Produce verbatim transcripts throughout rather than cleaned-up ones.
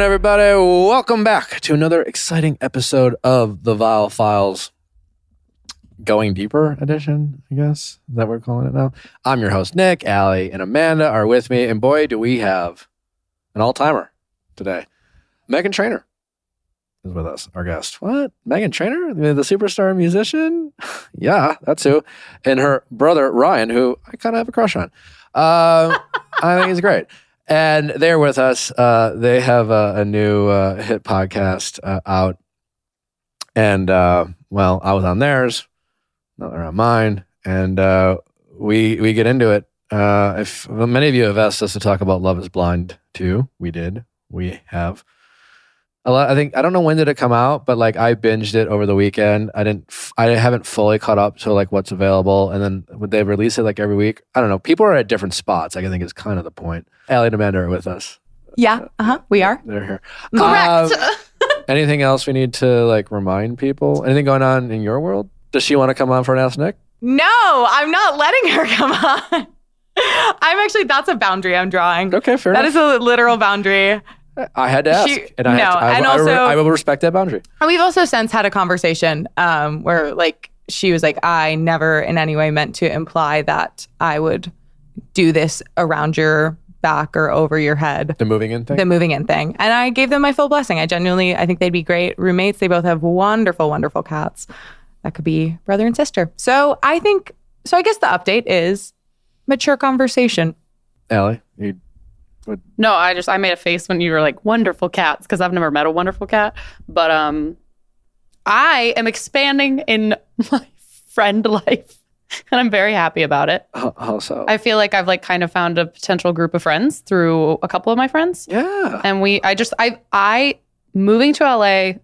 on, everybody? Welcome back to another exciting episode of The Viall Files, Going Deeper edition, I guess. Is that what we're calling it now? I'm your host, Nick. Allie and Amanda are with me. And boy, do we have an all-timer today. Meghan Trainor is with us, our guest. What? Meghan Trainor? The superstar musician? Yeah, that's who. And her brother, Ryan, who I kind of have a crush on. Uh, I think he's great. And they're with us. Uh, they have a, a new uh, hit podcast uh, out. And, uh, well, I was on theirs. No, they're on mine. And uh, we we get into it. Uh, if well, many of you have asked us to talk about Love Is Blind two. We did. We have. A lot, I think, I don't know when did it come out, but like I binged it over the weekend. I didn't, f- I haven't fully caught up to like what's available. And then would they release it like every week? I don't know. People are at different spots, like I think is kind of the point. Allie and Amanda are with us. Yeah. Uh huh. We are. They're here. Correct. Um, anything else we need to like remind people? Anything going on in your world? Does she want to come on for an Ask Nick? No, I'm not letting her come on. I'm actually, that's a boundary I'm drawing. Okay, fair that enough. That is a literal boundary. I had to ask. She, and I, no, have to, I, and also, I, I will respect that boundary. And we've also since had a conversation um, where like she was like, I never in any way meant to imply that I would do this around your back or over your head. The moving in thing? The moving in thing. And I gave them my full blessing. I genuinely, I think they'd be great roommates. They both have wonderful, wonderful cats. That could be brother and sister. So I think, so I guess the update is mature conversation. Allie, you would... No, I just, I made a face when you were like, wonderful cats, because I've never met a wonderful cat. But um, I am expanding in my friend life. And I'm very happy about it. How so? I feel like I've like kind of found a potential group of friends through a couple of my friends. Yeah. And we, I just, I, I moving to L A,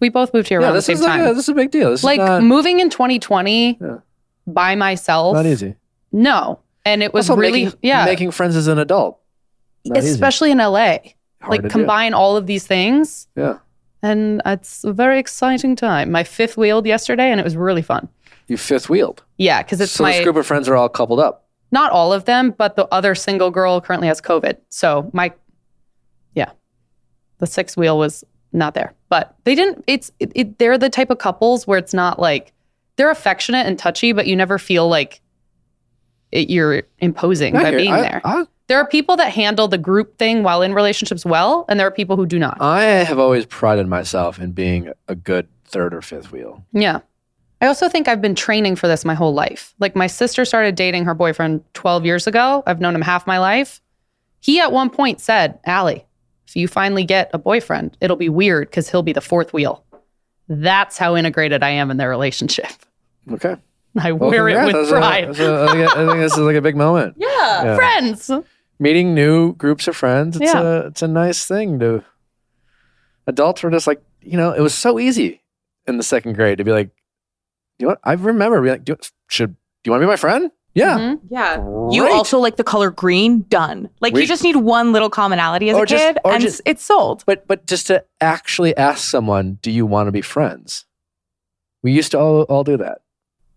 we both moved here yeah, around the same like time. A, this is a big deal. This like is not, moving in twenty twenty yeah. by myself. Not easy. No. And it was also really, making, yeah. Making friends as an adult. Not especially easy. In L A. Hard like combine do. All of these things. Yeah. And it's a very exciting time. My fifth wheeled yesterday and it was really fun. You fifth wheeled? Yeah. Because it's so my. So this group of friends are all coupled up. Not all of them, but the other single girl currently has COVID. So my, yeah. The sixth wheel was not there. But they didn't, it's, it, it, they're the type of couples where it's not like, they're affectionate and touchy, but you never feel like it, you're imposing I by hear, being I, there. I, I, there are people that handle the group thing while in relationships well, and there are people who do not. I have always prided myself in being a good third or fifth wheel. Yeah. I also think I've been training for this my whole life. Like my sister started dating her boyfriend twelve years ago. I've known him half my life. He at one point said, Allie, if you finally get a boyfriend, it'll be weird because he'll be the fourth wheel. That's how integrated I am in their relationship. Okay. I well, wear congrats. It with pride. That's a, that's a, I, think, I think this is like a big moment. Yeah. yeah. Friends. Meeting new groups of friends. It's, yeah. a, it's a nice thing to... Adults were just like, you know, it was so easy in the second grade to be like, you know what? I remember being like, do, should, do you want to be my friend? Yeah. Mm-hmm. Yeah. Great. You also like the color green? Done. Like we, you just need one little commonality as a just, kid and just, it's sold. But but just to actually ask someone, do you want to be friends? We used to all, all do that.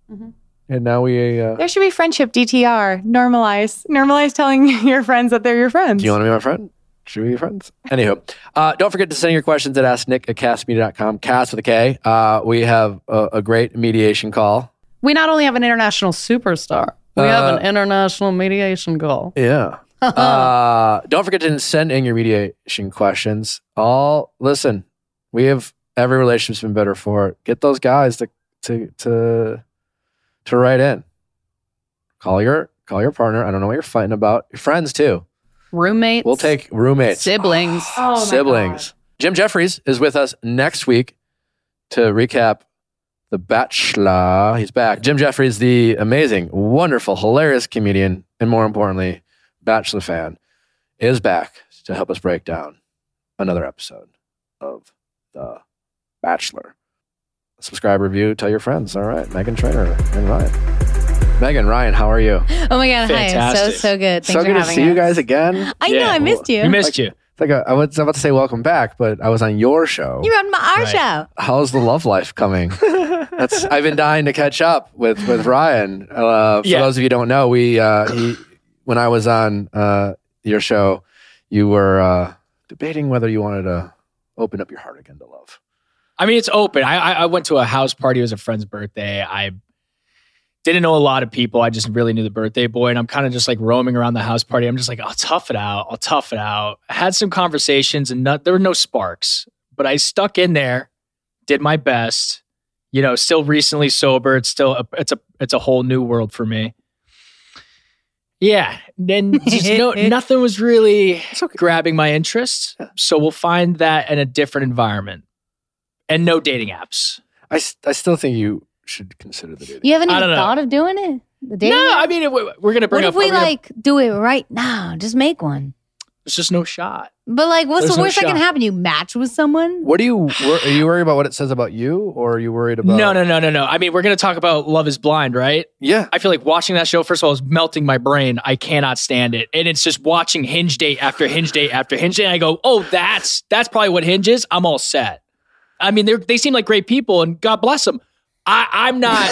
Mm-hmm. And now we... Uh, there should be friendship, D T R. Normalize. Normalize telling your friends that they're your friends. Do you want to be my friend? Should we be friends? Anywho, uh, don't forget to send your questions at ask nick at cast media dot com. Cast with a K. Uh, we have a, a great mediation call. We not only have an international superstar, we have an international mediation goal. Yeah. uh, don't forget to send in your mediation questions. All listen, we have every relationship's been better for it. Get those guys to to to to write in. Call your call your partner. I don't know what you're fighting about. Your friends too. Roommates. We'll take roommates. Siblings. Oh, my siblings. God. Jim Jeffries is with us next week to recap The Bachelor. He's back. Jim Jeffries, the amazing, wonderful, hilarious comedian, and more importantly, Bachelor fan, is back to help us break down another episode of The Bachelor. Subscribe, review, tell your friends. All right, Meghan Trainor and Ryan. Meghan, Ryan, how are you? Oh my God, fantastic. Hi. So, so good. Thanks so for good having to see us. You guys again. I yeah. know, I missed you. We missed like, you. Like a, I was about to say welcome back, but I was on your show. You're on my, our right. show. How's the love life coming? That's I've been dying to catch up with with Ryan. Uh, for yeah. those of you who don't know, we uh, he, when I was on uh, your show, you were uh, debating whether you wanted to open up your heart again to love. I mean, it's open. I, I went to a house party. It was a friend's birthday. I didn't know a lot of people. I just really knew the birthday boy. And I'm kind of just like roaming around the house party. I'm just like, I'll tough it out. I'll tough it out. I had some conversations and not, there were no sparks. But I stuck in there, did my best. You know, still recently sober. It's still, a, it's a it's a whole new world for me. Yeah. Then no, nothing was really okay. grabbing my interest. So we'll find that in a different environment. And no dating apps. I, I still think you should consider the dating. You haven't even thought of doing it? The dating no, app? I mean, we're going to bring what up. What if we like gonna... do it right now? Just make one. There's just no shot. But like, what's There's the worst no that can happen? You match with someone? What do you, wor- are you worried about what it says about you? Or are you worried about? No, no, no, no, no. I mean, we're going to talk about Love Is Blind, right? Yeah. I feel like watching that show, first of all, is melting my brain. I cannot stand it. And it's just watching Hinge date after Hinge date after Hinge date. And I go, oh, that's, that's probably what Hinge is. I'm all set. I mean, they they seem like great people, and God bless them. I, I'm not.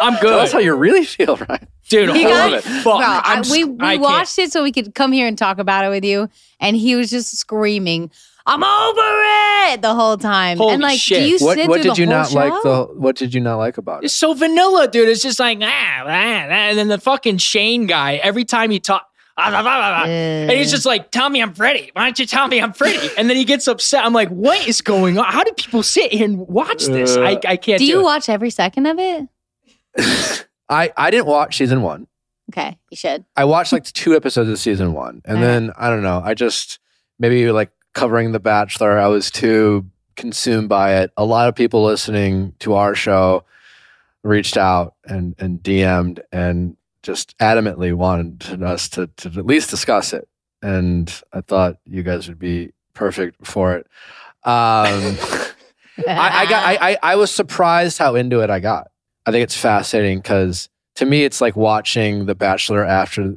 I'm good. So that's how you really feel, right? Dude, I love it. Fuck, bro, I'm, we we I watched can't. it so we could come here and talk about it with you, and he was just screaming, I'm over it the whole time. Holy and like, shit. Do you sit what, what did the you not show? like? The, what did you not like about it? It's so vanilla, dude. It's just like, ah, ah, ah. And then the fucking Shayne guy, every time he talks, ah, blah, blah, blah, blah. And he's just like, tell me I'm pretty. Why don't you tell me I'm pretty? And then he gets upset. I'm like, what is going on? How do people sit here and watch this? I, I can't do, do you it. watch every second of it? I, I didn't watch season one. Okay, you should. I watched like two episodes of season one. And All then, right. I don't know, I just, maybe like covering The Bachelor, I was too consumed by it. A lot of people listening to our show reached out and, and D M'd and just adamantly wanted us to, to at least discuss it. And I thought you guys would be perfect for it. Um, I, I, got, I, I was surprised how into it I got. I think it's fascinating because to me, it's like watching The Bachelor after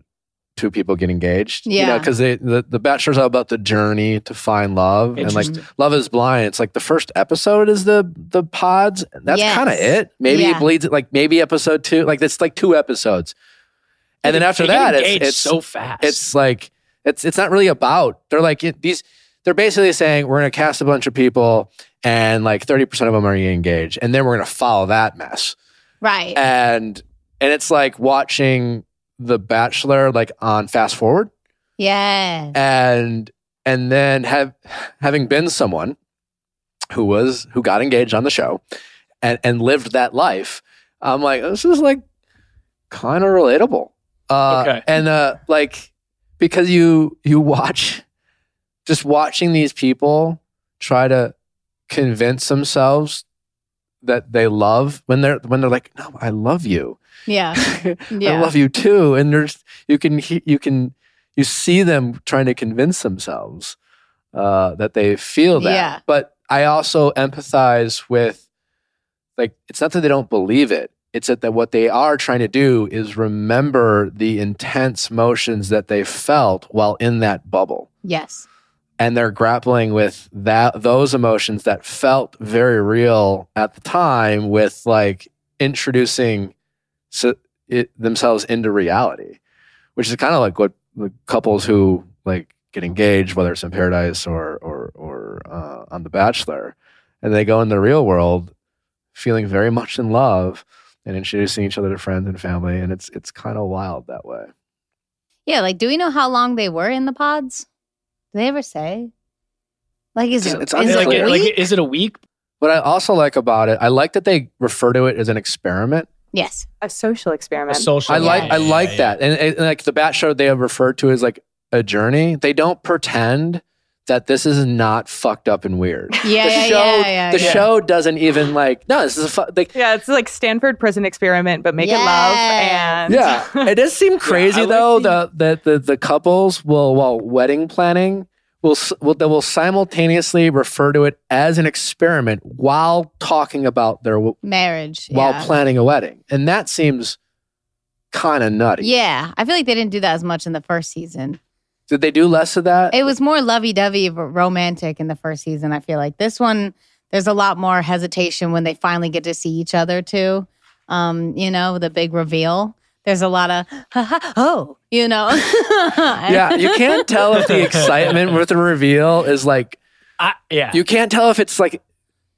two people get engaged. Yeah. Because you know, the, the Bachelor's all about the journey to find love. And like Love Is Blind. It's like the first episode is the the pods. And that's yes. kind of it. Maybe yeah. it bleeds. Like maybe episode two. Like it's like two episodes. And then after that, it's, it's so fast. It's like it's it's not really about. They're like it, these. They're basically saying we're going to cast a bunch of people, and like thirty percent of them are engaged, and then we're going to follow that mess, right? And and it's like watching The Bachelor like on fast forward, yeah. And and then have having been someone who was who got engaged on the show, and and lived that life. I'm like, this is like kind of relatable. Uh, okay. And uh, like, because you you watch, just watching these people try to convince themselves that they love when they're when they're like, no, I love you. Yeah, yeah. I love you too. And there's you can you can you see them trying to convince themselves uh, that they feel that. Yeah. But I also empathize with, like, it's not that they don't believe it. It's that what they are trying to do is remember the intense motions that they felt while in that bubble. Yes. And they're grappling with that those emotions that felt very real at the time with like introducing so it, themselves into reality, which is kind of like what the couples who like get engaged, whether it's in Paradise or, or, or uh, on The Bachelor, and they go in the real world feeling very much in love, and introducing each other to friends and family. And it's it's kind of wild that way. Yeah, like, do we know how long they were in the pods? Do they ever say? Like, is it, it's, is it like, a week? Like, is it a week? What I also like about it, I like that they refer to it as an experiment. Yes. A social experiment. A social I like, yeah, I like yeah, that. Yeah. And, and like The Bachelor, they have referred to as like a journey. They don't pretend that this is not fucked up and weird. Yeah, the yeah, show, yeah, yeah. The yeah. show doesn't even like, no, this is a fu- like, yeah, it's like Stanford prison experiment, but make yeah. it love and yeah. It does seem crazy yeah, though that the, the the couples will while wedding planning will will they will simultaneously refer to it as an experiment while talking about their marriage while yeah. planning a wedding, and that seems kind of nutty. Yeah, I feel like they didn't do that as much in the first season. Did they do less of that? It was more lovey-dovey romantic in the first season, I feel like. This one, there's a lot more hesitation when they finally get to see each other, too. Um, you know, the big reveal. there's a lot of, ha, ha, oh, you know. Yeah, you can't tell if the excitement with the reveal is like, I, yeah. You can't tell if it's like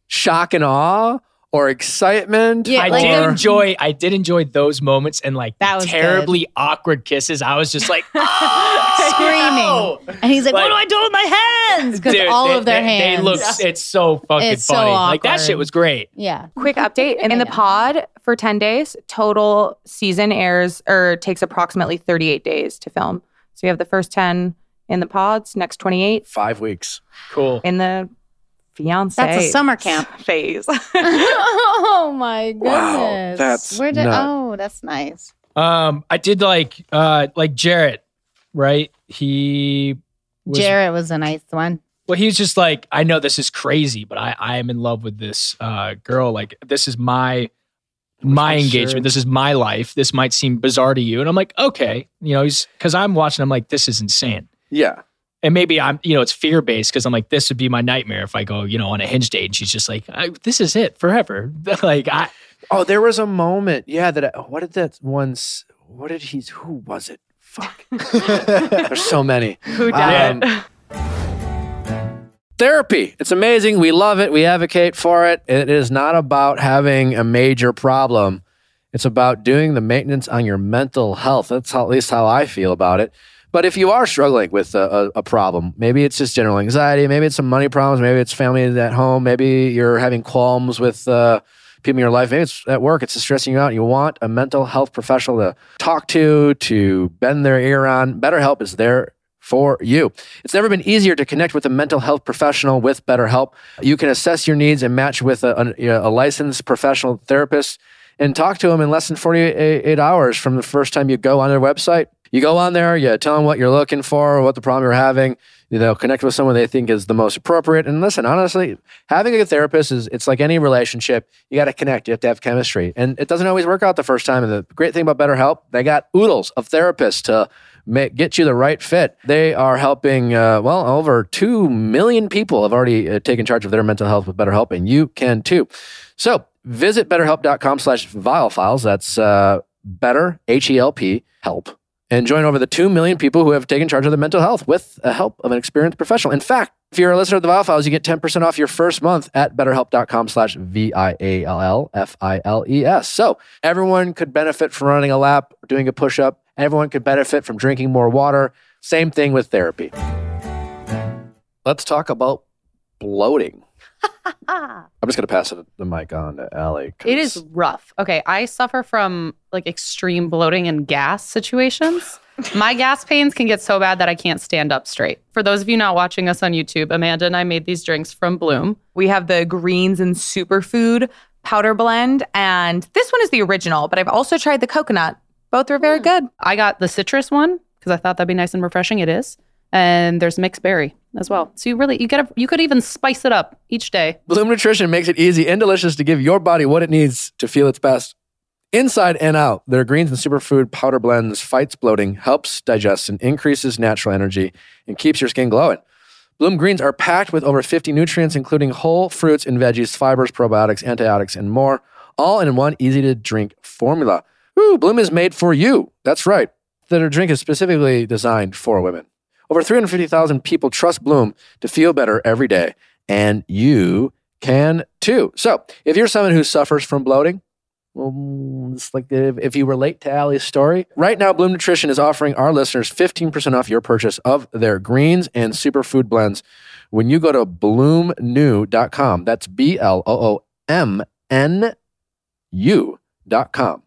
shock and awe or excitement. Yeah, I like did or, enjoy. I did enjoy those moments and like that was terribly good. Awkward kisses. I was just like oh, screaming, and he's like, like, "What do I do with my hands?" Because all they, of their they, hands. They look. It's so fucking it's funny. So like that shit was great. Yeah. Quick update in the pod for ten days. Total season airs or takes approximately thirty-eight days to film. So we have the first ten in the pods. Next twenty-eight. Five weeks. Cool. In the. Beyonce. That's a summer camp phase. Oh my goodness. Wow, that's Where did, oh, that's nice. Um, I did like uh, like Jarrett, right? He was, Jarrett was a nice one. Well, he was just like, I know this is crazy, but I, I am in love with this uh, girl. Like this is my my I'm engagement. Sure. This is my life. This might seem bizarre to you, and I'm like, okay, you know, he's because I'm watching. I'm like, this is insane. Yeah. And maybe I'm, you know, it's fear-based because I'm like, this would be my nightmare if I go, you know, on a Hinge date. And she's just like, I, this is it forever. Like, I. Oh, there was a moment. Yeah. That, I, what did that once, what did he, who was it? Fuck. There's so many. Who died? Um, Therapy. It's amazing. We love it. We advocate for it. It is not about having a major problem. It's about doing the maintenance on your mental health. That's how, at least how I feel about it. But if you are struggling with a, a, a problem, maybe it's just general anxiety, maybe it's some money problems, maybe it's family at home, maybe you're having qualms with uh, people in your life, maybe it's at work, it's just stressing you out. You want a mental health professional to talk to, to bend their ear on. BetterHelp is there for you. It's never been easier to connect with a mental health professional with BetterHelp. You can assess your needs and match with a, a, a licensed professional therapist and talk to them in less than forty-eight hours from the first time you go on their website. You go on there, you tell them what you're looking for, what the problem you're having. They'll connect with someone they think is the most appropriate. And listen, honestly, having a good therapist is, it's like any relationship. You got to connect. You have to have chemistry. And it doesn't always work out the first time. And the great thing about BetterHelp, they got oodles of therapists to make, get you the right fit. They are helping, uh, well, over two million people have already uh, taken charge of their mental health with BetterHelp, and you can too. So visit BetterHelp dot com slash Viall Files. That's uh, better, H E L P, help. And join over the two million people who have taken charge of their mental health with the help of an experienced professional. In fact, if you're a listener of The Viall Files, you get ten percent off your first month at BetterHelp dot com slash V I A L L F I L E S. So everyone could benefit from running a lap, doing a push-up. Everyone could benefit from drinking more water. Same thing with therapy. Let's talk about bloating. I'm just going to pass the mic on to Allie. It is rough. Okay, I suffer from like extreme bloating and gas situations. My gas pains can get so bad that I can't stand up straight. For those of you not watching us on YouTube, Amanda and I made these drinks from Bloom. We have the greens and superfood powder blend. And this one is the original, but I've also tried the coconut. Both are very good. I got the citrus one because I thought that'd be nice and refreshing. It is. And there's mixed berry as well. So you really, you gotta, you could even spice it up each day. Bloom Nutrition makes it easy and delicious to give your body what it needs to feel its best. Inside and out, their greens and superfood powder blends fights bloating, helps digest, and increases natural energy, and keeps your skin glowing. Bloom greens are packed with over fifty nutrients, including whole fruits and veggies, fibers, probiotics, antibiotics, and more, all in one easy-to-drink formula. Ooh, Bloom is made for you. That's right. Their drink is specifically designed for women. Over three hundred fifty thousand people trust Bloom to feel better every day, and you can too. So if you're someone who suffers from bloating, well, it's like if you relate to Allie's story, right now Bloom Nutrition is offering our listeners fifteen percent off your purchase of their greens and superfood blends when you go to Bloom N U dot com. That's B L O O M N U dot com.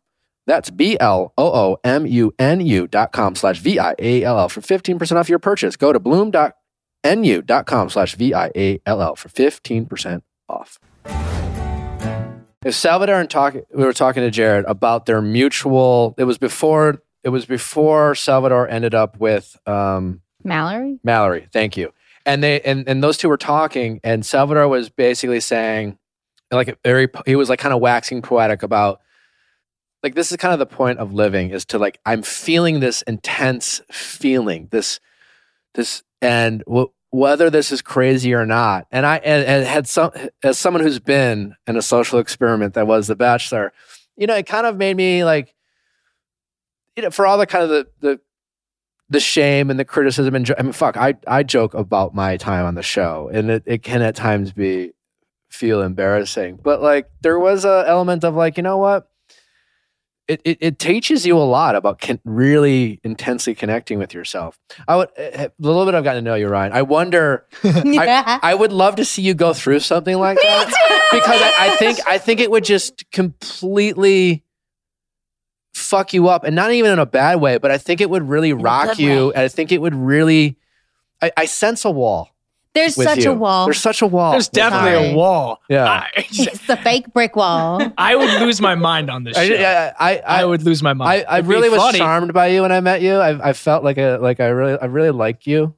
That's B L O O M U N U dot com slash V I A L L for fifteen percent off your purchase. Go to bloom dot N U dot com slash V I A L L for fifteen percent off. If Salvador and talk, we were talking to Jared about their mutual, it was before, it was before Salvador ended up with um, Mallory. Mallory, thank you. And they and, and those two were talking, and Salvador was basically saying, like very, he was like kind of waxing poetic about. Like, this is kind of the point of living, is to like, I'm feeling this intense feeling, this, this, and w- whether this is crazy or not. And I, and, and had some, as someone who's been in a social experiment that was The Bachelor, you know, it kind of made me like, you know, for all the kind of the, the, the shame and the criticism and, I mean, fuck, I, I joke about my time on the show, and it, it can at times be, feel embarrassing, but like there was a element of like, you know what? It, it, it teaches you a lot about con- really intensely connecting with yourself. I would a little bit. I've gotten to know you, Ryan. I wonder. Yeah. I, I would love to see you go through something like Me that too! Because I, I think I think it would just completely fuck you up, and not even in a bad way. But I think it would really in rock you, way. And I think it would really. I, I sense a wall. There's such you. a wall. There's such a wall. There's definitely Sorry. a wall. Yeah, I, it's a fake brick wall. I would lose my mind on this. I, show. I, I, I, I would lose my mind. I, I really was funny. charmed by you when I met you. I, I felt like a like I really I really like you.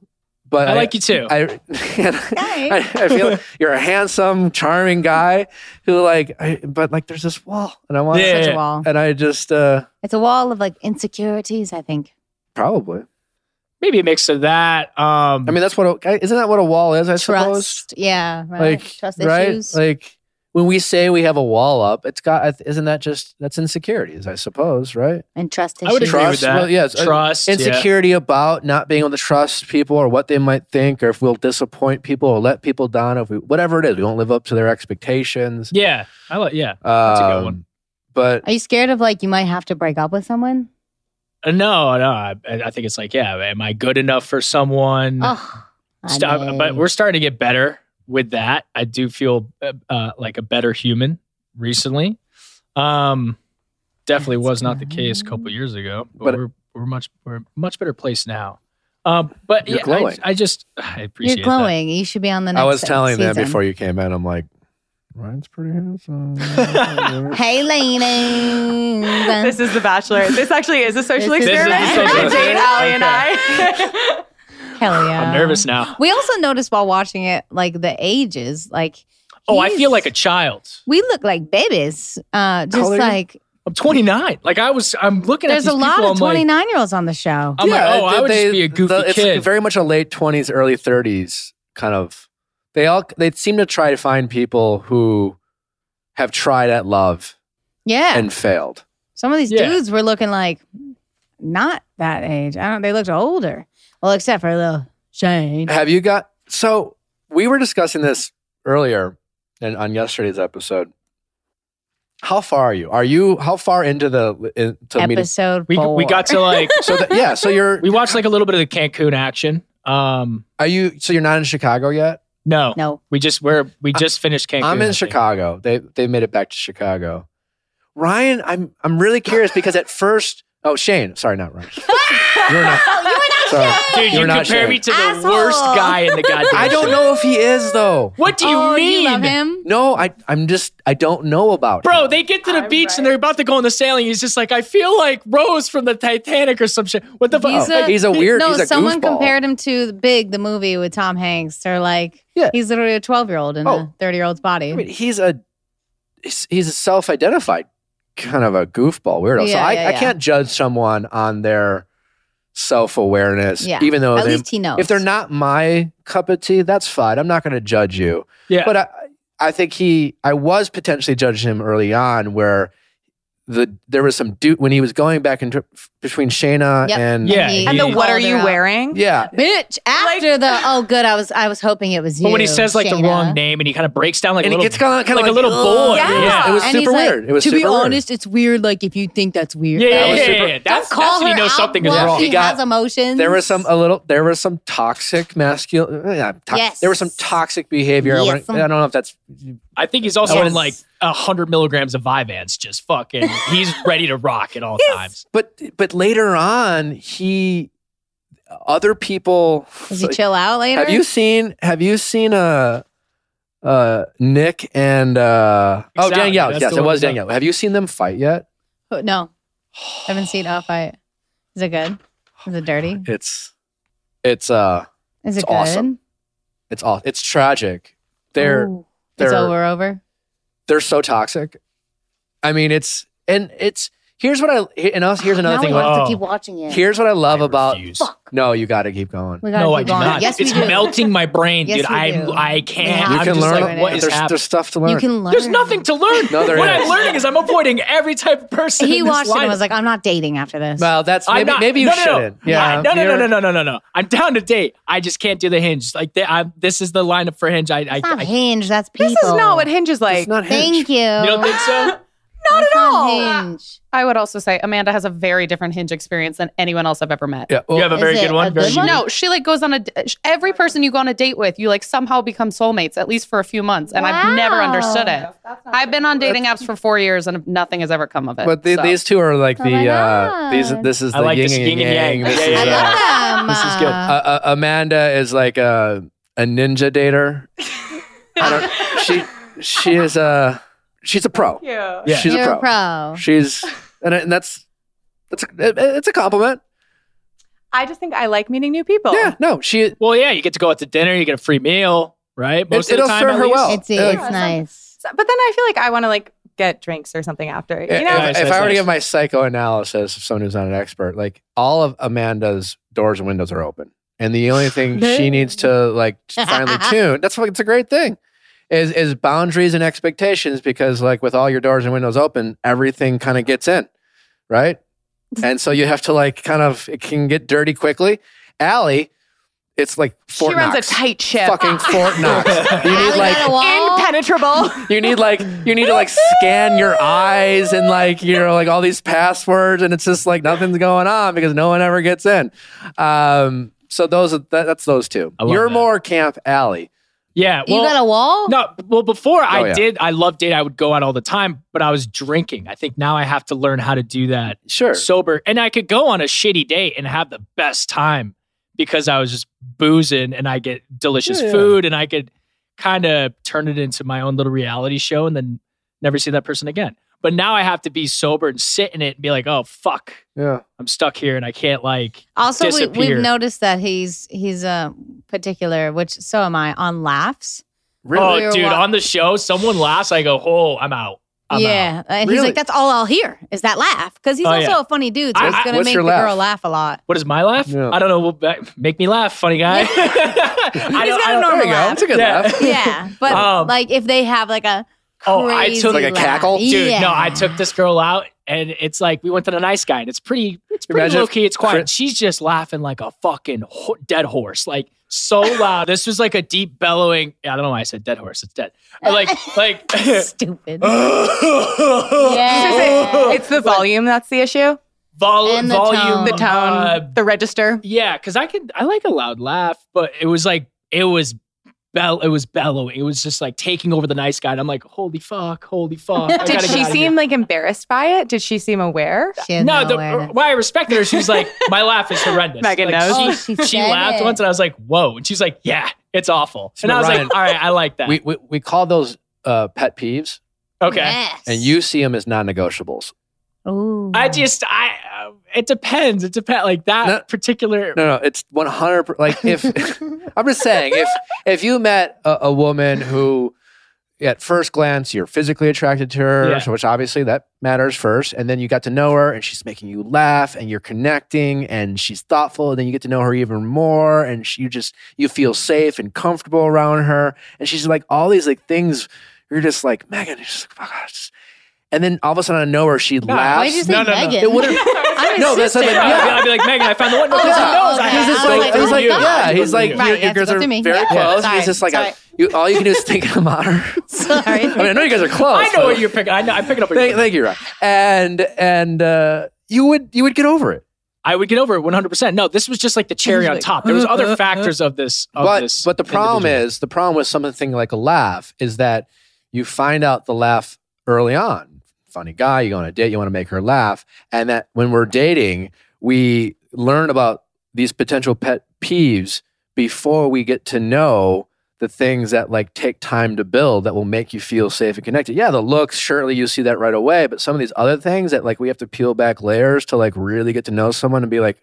But I, I like you too. I, I, I feel like you're a handsome, charming guy who like. I, but like, there's this wall, and I want yeah. such a wall. And I just uh, it's a wall of like insecurities. I think probably. Maybe a mix of that. Um, I mean, that's what a, isn't that what a wall is? I trust, suppose. Yeah, right. Like, trust issues. Right? Like when we say we have a wall up, it's got. Isn't that just that's insecurities? I suppose, right? And trust issues. I would agree trust, with that. Well, yes, trust. Uh, insecurity yeah. about not being able to trust people or what they might think, or if we'll disappoint people or let people down, or if we, whatever it is, we won't live up to their expectations. Yeah, I like. Yeah, um, that's a good one. But are you scared of like you might have to break up with someone? No, no. I, I think it's like, yeah, am I good enough for someone? Oh, Stop, I mean. But we're starting to get better with that. I do feel uh, like a better human recently. Um, definitely That's was not good. the case a couple years ago, but, but we're we're much we're much better place now. Um, but you're yeah, glowing. I, I just I appreciate. You're glowing. That. You should be on the. next I was telling season. them before you came in. I'm like. Ryan's pretty handsome. Hey, ladies. This is The Bachelor. This actually is a social this experiment. This is a social experiment. Allie and I. Hell yeah. I'm nervous now. We also noticed while watching it, like the ages. Like, oh, I feel like a child. We look like babies. Uh, just Color. like. I'm twenty-nine. Like I was, I'm looking There's at these people. There's a lot of twenty-nine-year-olds like, on the show. I'm yeah, like, oh, they, I would they, just be a goofy the, kid. It's very much a late twenties, early thirties kind of. They all they seem to try to find people who have tried at love, yeah, and failed. Some of these yeah. dudes were looking like not that age. I don't. They looked older. Well, except for a little Shayne. Have you got? So we were discussing this earlier, and on yesterday's episode. How far are you? Are you how far into the in, to episode? Meeting? Four. We we got to like so the, yeah. So you're we watched like a little bit of the Cancun action. Um, are you so you're not in Chicago yet? No, no. We just we're we just I, finished Cancun. I'm in Chicago. They they made it back to Chicago. Ryan, I'm I'm really curious because at first, oh Shayne, sorry, not Ryan. You're not. You were not Shayne. Dude, you You're compare me to the Asshole. worst guy in the goddamn. I don't show. know if he is though. What do you oh, mean? You love him? No, I I'm just I don't know about. Bro, him. they get to the I'm beach right. and they're about to go on the sailing. He's just like, I feel like Rose from the Titanic or some shit. What the fuck? He's, oh, he's a weird. No, he's a someone goofball. compared him to Big, the movie with Tom Hanks. Or like. Yeah. He's literally a twelve-year-old in oh. a thirty-year-old's body. I mean, he's a he's a self-identified kind of a goofball weirdo. Yeah, so I, yeah, I yeah. can't judge someone on their self-awareness. Yeah. Even though at they, least he knows. If they're not my cup of tea, that's fine. I'm not going to judge you. Yeah. But I, I think he I was potentially judging him early on where the there was some dude when he was going back and between Shayna yep. and yeah he, and the what are you wearing yeah bitch after like, the oh good I was I was hoping it was you but when he says like Shayna. the wrong name and he kind of breaks down like and a little, he gets kind of, kind like, of like a little oh, boy yeah. yeah it was and super like, weird it was to super be honest weird. It's weird like if you think that's weird yeah, that yeah, was yeah, super, yeah. that's don't call that's her when you know something is wrong she got, has emotions there was some a little there was some toxic masculine uh, to- yes. there was some toxic behavior yes. I, wanna, I don't know if that's I think he's also in like one hundred milligrams of Vyvanse, just fucking, he's ready to rock at all yes. times. But but later on, he, other people. Does he like, chill out later? Have you seen, have you seen uh, uh, Nick and, uh, exactly. oh, Danielle. That's yes, it was Danielle. Up. Have you seen them fight yet? No. I haven't seen a fight. Is it good? Is it dirty? It's, it's, uh, Is it it's good? awesome. It's awesome. It's tragic. They're, Ooh. they're. It's over, over. They're so toxic. I mean, it's, and it's, Here's what I and also here's another now thing. We have oh. to keep watching it. Here's what I love I about. Fuck. No, you got to keep going. We gotta no, keep I do going. Not. Yes, it's we do. melting my brain, dude. Yes, I I can't. You I'm can learn. Like, what is there's, there's stuff to learn. You can learn. There's nothing to learn. no, there what is. I'm learning is I'm avoiding every type of person. He in this watched line. it and was like, "I'm not dating after this." Well, that's maybe, not, maybe you no, no, shouldn't. No, yeah. No, no, no, no, no, no, no, no. I'm down to date. I just can't do the Hinge. Like they, I, this is the lineup for Hinge. I, I not Hinge. That's people. This is not what Hinge is like. Thank you. You don't think so? Not at all. Hinge. I would also say Amanda has a very different Hinge experience than anyone else I've ever met. Yeah. Well, you have a very good one? Very good one? No, she like goes on a, every person you go on a date with, you like somehow become soulmates, at least for a few months. And wow. I've never understood it. I've been on dating apps for four years and nothing has ever come of it. But the, so. these two are like the, oh uh, these. this is the like yin and yang. yang. This, yeah, yeah, is, yeah. Uh, this is good. Uh, uh, Amanda is like a, a ninja dater. I don't, she, she is a... Uh, She's a pro. Yeah, she's You're a pro. a pro. She's and, and that's that's a, it's a compliment. I just think I like meeting new people. Yeah, no, she. Well, yeah, you get to go out to dinner, you get a free meal, right? Most it, of the time, it'll serve her well. It's, it's yeah, nice, so, but then I feel like I want to like get drinks or something after. You know, yeah, if, if I were to give my psychoanalysis of someone who's not an expert, like all of Amanda's doors and windows are open, and the only thing she needs to like finally tune. That's it's a great thing. Is is boundaries and expectations, because like with all your doors and windows open, everything kind of gets in, right? And so you have to like kind of, it can get dirty quickly. Allie, it's like Fort She Knox. runs a tight ship. Fucking Fort Knox. You need like impenetrable. You need like you need to like scan your eyes and like you know like all these passwords, and it's just like nothing's going on because no one ever gets in. Um, so those are, that, that's those two. You're that. more Camp Allie. Yeah, well, you got a wall? No, well, before oh, I yeah. did, I loved dating. I would go out all the time, but I was drinking. I think now I have to learn how to do that sure. sober. And I could go on a shitty date and have the best time because I was just boozing and I get delicious yeah. food and I could kind of turn it into my own little reality show and then never see that person again. But now I have to be sober and sit in it and be like, oh, fuck. Yeah. I'm stuck here and I can't like Also, we, we've noticed that he's he's uh, particular, which so am I, on laughs. Really? Oh, dude, wa- on the show, someone laughs. I go, oh, I'm out. I'm yeah. Out. And he's really? like, that's all I'll hear is that laugh. Because he's oh, also yeah. a funny dude. So it's going to make the laugh? girl laugh a lot. What is my laugh? Yeah. I don't know. We'll, make me laugh, funny guy. he's got a normal laugh. It's a good yeah. laugh. yeah. But um, like if they have like a... Oh, I took like a laugh. cackle, dude. Yeah. No, I took this girl out, and it's like we went to the nice guy, and it's pretty, it's pretty low key, it's quiet. Chris- She's just laughing like a fucking ho- dead horse, like so loud. This was like a deep bellowing. I don't know why I said dead horse. It's dead. Like, like stupid. yeah. It's the volume that's the issue. Vol- and the volume, tone. the tone, uh, the register. Yeah, because I can, I like a loud laugh, but it was like it was. Bell, it was bellowing. It was just like taking over the nice guy. And I'm like, holy fuck, holy fuck. Did she seem like embarrassed by it? Did she seem aware? She no, no the, aware. Why I respected her, she was like, my laugh is horrendous. Meghan like, knows. She, oh, she, she laughed it. once and I was like, whoa. And she's like, yeah, it's awful. So and I was Ryan, like, all right, I like that. We we, we call those uh, pet peeves. Okay. Yes. And you see them as non-negotiables. Ooh. I just, I, uh, it depends. It depends. Like that no, particular. No, no, it's one hundred percent. Like if, I'm just saying, if if you met a, a woman who at first glance, you're physically attracted to her, yeah. so which obviously that matters first. And then you got to know her and she's making you laugh and you're connecting and she's thoughtful. And then you get to know her even more and she, you just, you feel safe and comfortable around her. And she's like all these like things. You're just like, Meghan, you're just like, oh God, just, and then all of a sudden, I know her. She God, laughs. Why did you say no, no, Meghan? No. It wouldn't. I'm no, that's like, yeah. I'd be like, Meghan, I found the one. Because oh, yeah. he knows. Oh, okay. He's just like, yeah. He's like, you, right, you guys are very yeah. close. Sorry. He's just like, I, you, all you can do is think about her. Sorry. I mean, I know you guys are close. I know so. what you're picking. I know. I'm picking up. What thank, you're thank you, Ryan. And and uh, you would you would get over it. I would get over it one hundred percent. No, this was just like the cherry on top. There was other factors of this. Of but this but the problem is the problem with something like a laugh is that you find out the laugh early on. Funny guy, you go on a date, you want to make her laugh. And that when we're dating, we learn about these potential pet peeves before we get to know the things that like take time to build that will make you feel safe and connected. Yeah, the looks, surely you see that right away. But some of these other things that like we have to peel back layers to like really get to know someone and be like,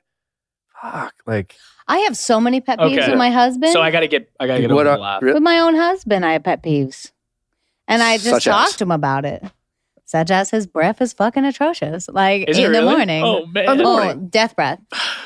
fuck, like... I have so many pet peeves okay. with my husband. So I gotta get, I gotta get over the laugh. With my own husband, I have pet peeves. And I just Such talked as. to him about it. such as his breath is fucking atrocious. Like in really? the morning. Oh man! Oh, morning. death breath.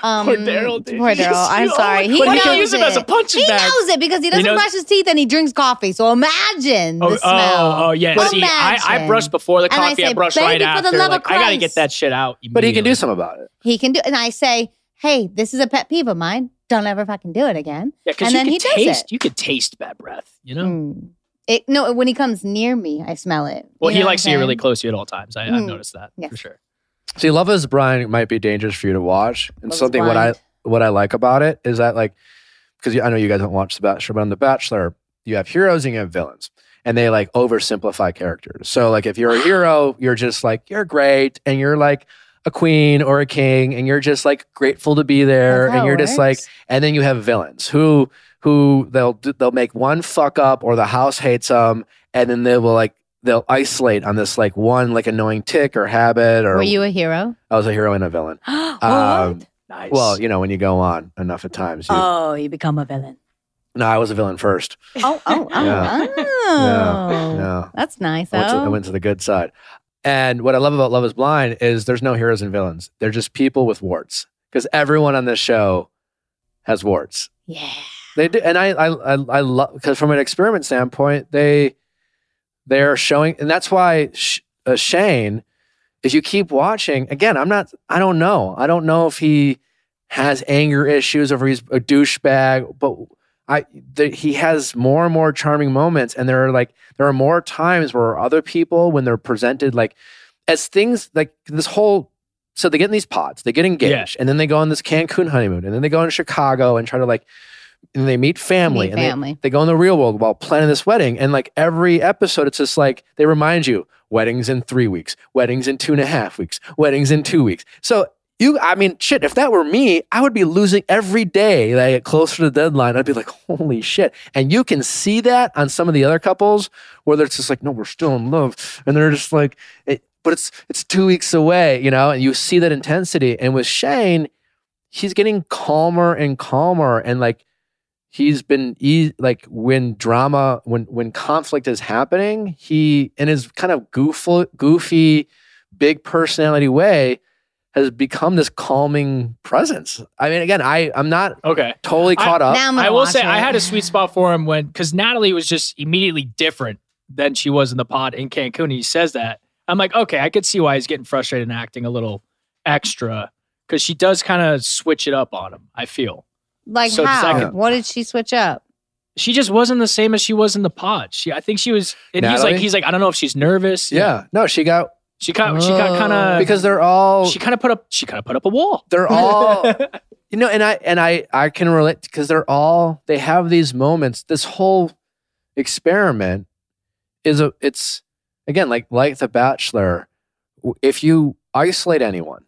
Um, poor Daryl. Dude. Poor Daryl. I'm sorry. He knows use it. Him as a punching he bag. knows it because he doesn't he brush his teeth and he drinks coffee. So imagine oh, the smell. Oh, oh yeah. But see, I, I brush before the coffee. I, say, I brush right after. Like, I gotta get that shit out. But he can do something about it. He can do. And I say, hey, this is a pet peeve of mine. Don't ever fucking do it again. Yeah, because you, he taste, you could taste bad breath, you know? Mm. It, no, when he comes near me, I smell it. Well, you he likes to get really close to you at all times. I, mm. I've noticed that yeah. for sure. See, Love Is Blind might be dangerous for you to watch. And Love something what I what I like about it is that, like, because I know you guys don't watch The Bachelor, but on The Bachelor, you have heroes and you have villains. And they, like, oversimplify characters. So, like, if you're a hero, you're just like, you're great. And you're like a queen or a king, and you're just like grateful to be there, and you're just like, and then you have villains who who they'll they'll make one fuck up or the house hates them, and then they will like they'll isolate on this like one like annoying tick or habit. Or were you a hero? I was a hero and a villain. um, nice. Well, you know, when you go on enough of times, you, oh, you become a villain. No, I was a villain first. Oh, oh, oh, yeah. oh. Yeah. Yeah. That's nice. I went, to, I went to the good side. And what I love about Love Is Blind is there's no heroes and villains. They're just people with warts. Because everyone on this show has warts. Yeah. They do. And I I, I, I love, because from an experiment standpoint, they, they're showing, and that's why Sh- uh, Shayne, if you keep watching, again, I'm not, I don't know. I don't know if he has anger issues or if he's a douchebag, but I the, he has more and more charming moments, and there are like there are more times where other people, when they're presented like as things like this whole, so they get in these pods, they get engaged, yeah. and then they go on this Cancun honeymoon, and then they go in Chicago and try to like, and they meet family, meet and family. They, they go in the real world while planning this wedding, and like every episode, it's just like they remind you weddings in three weeks, weddings in two and a half weeks, weddings in two weeks, so. You, I mean, shit, if that were me, I would be losing every day that I get closer to the deadline. I'd be like, holy shit. And you can see that on some of the other couples where they're just like, no, we're still in love. And they're just like, it, but it's it's two weeks away, you know? And you see that intensity. And with Shayne, he's getting calmer and calmer. And like, he's been, e- like when drama, when when conflict is happening, he, in his kind of goofy, goofy, big personality way, has become this calming presence. I mean, again, I, I'm not okay. totally caught I, up. Now I'm I will say it. I had a sweet spot for him when, because Natalie was just immediately different than she was in the pod in Cancun. He says that. I'm like, okay, I could see why he's getting frustrated and acting a little extra, because she does kind of switch it up on him, I feel. Like so how? Second, what did she switch up? She just wasn't the same as she was in the pod. She, I think she was, and Natalie? he's like, he's like, I don't know if she's nervous. Yeah, yeah. no, she got... She got, she got kind of because they're all. She kind of put up. She kind of put up a wall. They're all, you know, and I and I I can relate because they're all. They have these moments. This whole experiment is a. It's again like like The Bachelor. If you isolate anyone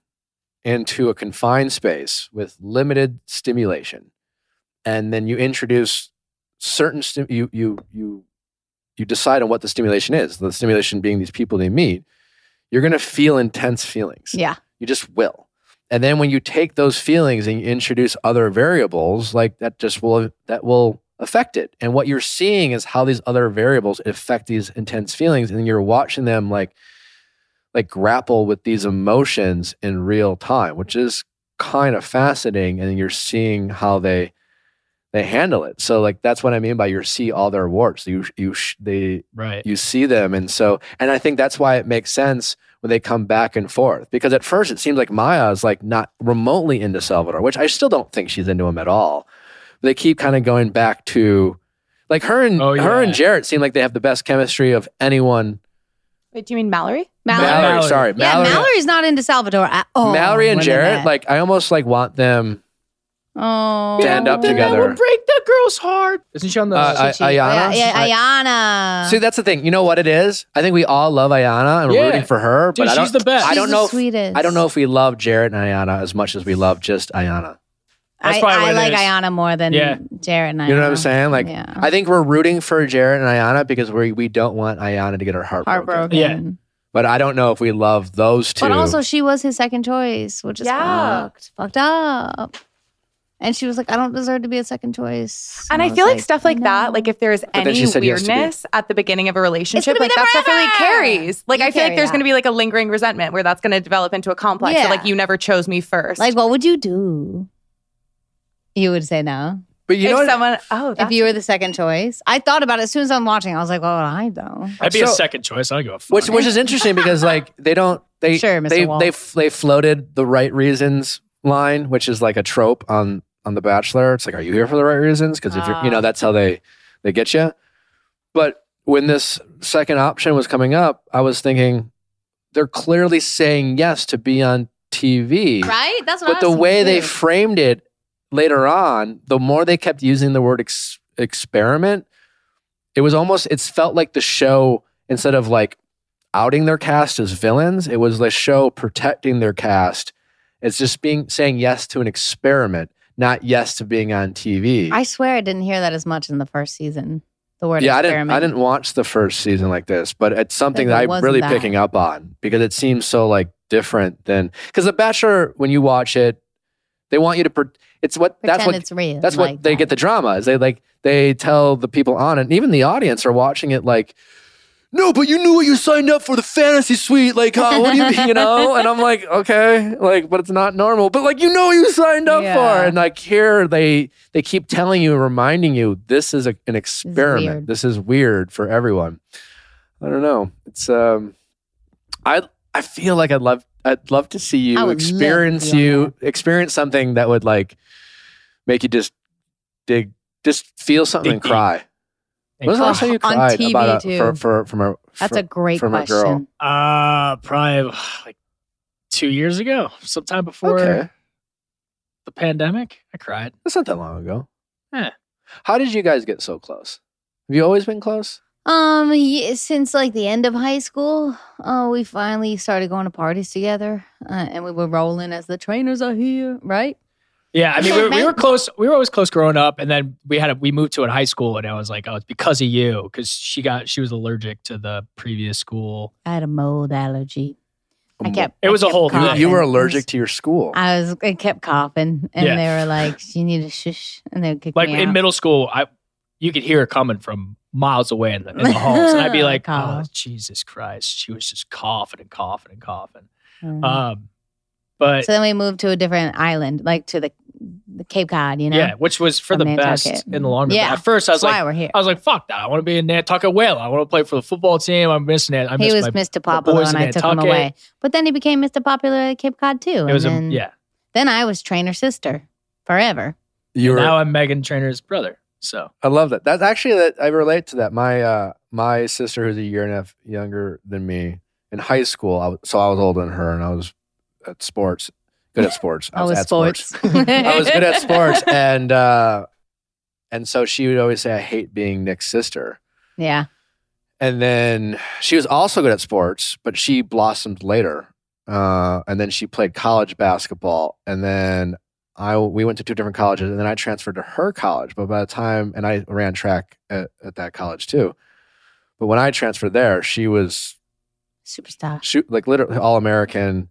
into a confined space with limited stimulation, and then you introduce certain sti- you you you you decide on what the stimulation is. The stimulation being these people they meet. You're going to feel intense feelings. Yeah. You just will. And then when you take those feelings and you introduce other variables, like that just will, that will affect it. And what you're seeing is how these other variables affect these intense feelings. And then you're watching them like, like grapple with these emotions in real time, which is kind of fascinating. And then you're seeing how they, they handle it. So like, that's what I mean by you see all their warts. You, you, they, right. you see them. And so, and I think that's why it makes sense when they come back and forth, because at first it seems like Maya is like not remotely into Salvador, which I still don't think she's into him at all. They keep kind of going back to like her and oh, yeah. her and Jarrett seem like they have the best chemistry of anyone. Wait, do you mean Mallory? Mallory, Mallory, Mallory. sorry. Yeah, Mallory. Mallory's not into Salvador at all. Mallory and Jarrett, like I almost like want them Oh, stand up then together. That will break that girl's heart. Isn't she on the uh, I- Ayana? Yeah, yeah, Ayana. See, that's the thing. You know what it is? I think we all love Ayana and yeah. we're rooting for her. Dude, but she's I don't, the best. I don't she's know. The if, sweetest. I don't know if we love Jarrett and Ayana as much as we love just Ayana. That's I, I like Ayana more than yeah. Jarrett and Ayana. You know what I'm saying? Like, yeah. I think we're rooting for Jarrett and Ayana because we we don't want Ayana to get her heart heartbroken. Yeah. But I don't know if we love those two. But also, she was his second choice, which is yeah. fucked, fucked up. And she was like, I don't deserve to be a second choice. And, and I, I feel like, like stuff like no. that, like if there's but any weirdness yes at the beginning of a relationship, like that forever. Stuff really carries. Like you I feel like there's going to be like a lingering resentment where that's going to develop into a complex. Yeah. Of, like you never chose me first. Like what would you do? You would say no. But you if know, someone, oh, if you were the second choice, I thought about it as soon as I'm watching. I was like, well, I know. I'd be so, a second choice. I'd go. Which, which is interesting because like they don't they sure, they, they they floated the right reasons line, which is like a trope on on The Bachelor. It's like, are you here for the right reasons? Because if uh. you're, you know, that's how they they get you. But when this second option was coming up, I was thinking they're clearly saying yes to be on T V, right? That's what. But I was the way they framed it. Later on, the more they kept using the word ex- experiment, it was almost, it's felt like the show, instead of like outing their cast as villains, it was the show protecting their cast. It's just being saying yes to an experiment, not yes to being on T V. I swear I didn't hear that as much in the first season, the word yeah, experiment. Yeah, I didn't, I didn't watch the first season like this, but it's something that it I'm really that. picking up on because it seems so like different than, because The Bachelor, when you watch it, they want you to... Per- It's what Pretend that's what it's real, that's like what they that. Get the drama is. They like they tell the people on it, and even the audience are watching it. Like, no, but you knew what you signed up for, the fantasy suite. Like, oh, what do you you know? And I'm like, okay, like, but it's not normal. But like, you know, what you signed up yeah. for. And like here, they they keep telling you, reminding you, this is a, an experiment. This is, this is weird for everyone. I don't know. It's um, I I feel like I'd love I'd love to see you experience you experience something that would like. Make you just dig, just feel something and cry. What was the last time you cried? On T V, about a, for, for, from a, That's for, a great from question. A girl? Uh, probably like two years ago, sometime before okay. the pandemic. I cried. That's not that long ago. Eh. How did you guys get so close? Have you always been close? Um, yeah, since like the end of high school, uh, we finally started going to parties together, uh, and we were rolling as the trainers are here, right? Yeah, I mean, we were, we were close. We were always close growing up, and then we had a, we moved to a high school, and I was like, "Oh, it's because of you," because she got she was allergic to the previous school. I had a mold allergy. A mold. I kept. It was kept a whole thing. You were allergic was, to your school. I was. I kept coughing, and yeah. they were like, "You need to shush," and they would kick like me in out. Middle school. I you could hear it coming from miles away in the, in the halls, and I'd be like, "Oh, Jesus Christ!" She was just coughing and coughing and coughing. Mm-hmm. Um. But, so then we moved to a different island, like to the, the Cape Cod, you know? Yeah, which was for the best in the long run. Yeah, at first, I was like, we're here. I was like, fuck that. I want to be in Nantucket whale. I want to play for the football team. I'm missing it. I miss he was my, Mister Popular and I took him away. But then he became Mister Popular at Cape Cod too. It and was then, a, yeah. Then I was Trainor's sister forever. You were, now I'm Meghan Trainor's brother. So I love that. That's actually that I relate to that. My uh, my sister, who's a year and a half younger than me, in high school. I was, so I was older than her, and I was. At sports, good at sports. I was, I was at sports. sports. I was good at sports, and uh, and so she would always say, "I hate being Nick's sister." Yeah. And then she was also good at sports, but she blossomed later. Uh, and then she played college basketball, and then I we went to two different colleges, and then I transferred to her college. But by the time, and I ran track at, at that college too. But when I transferred there, she was superstar. She, like literally all-American.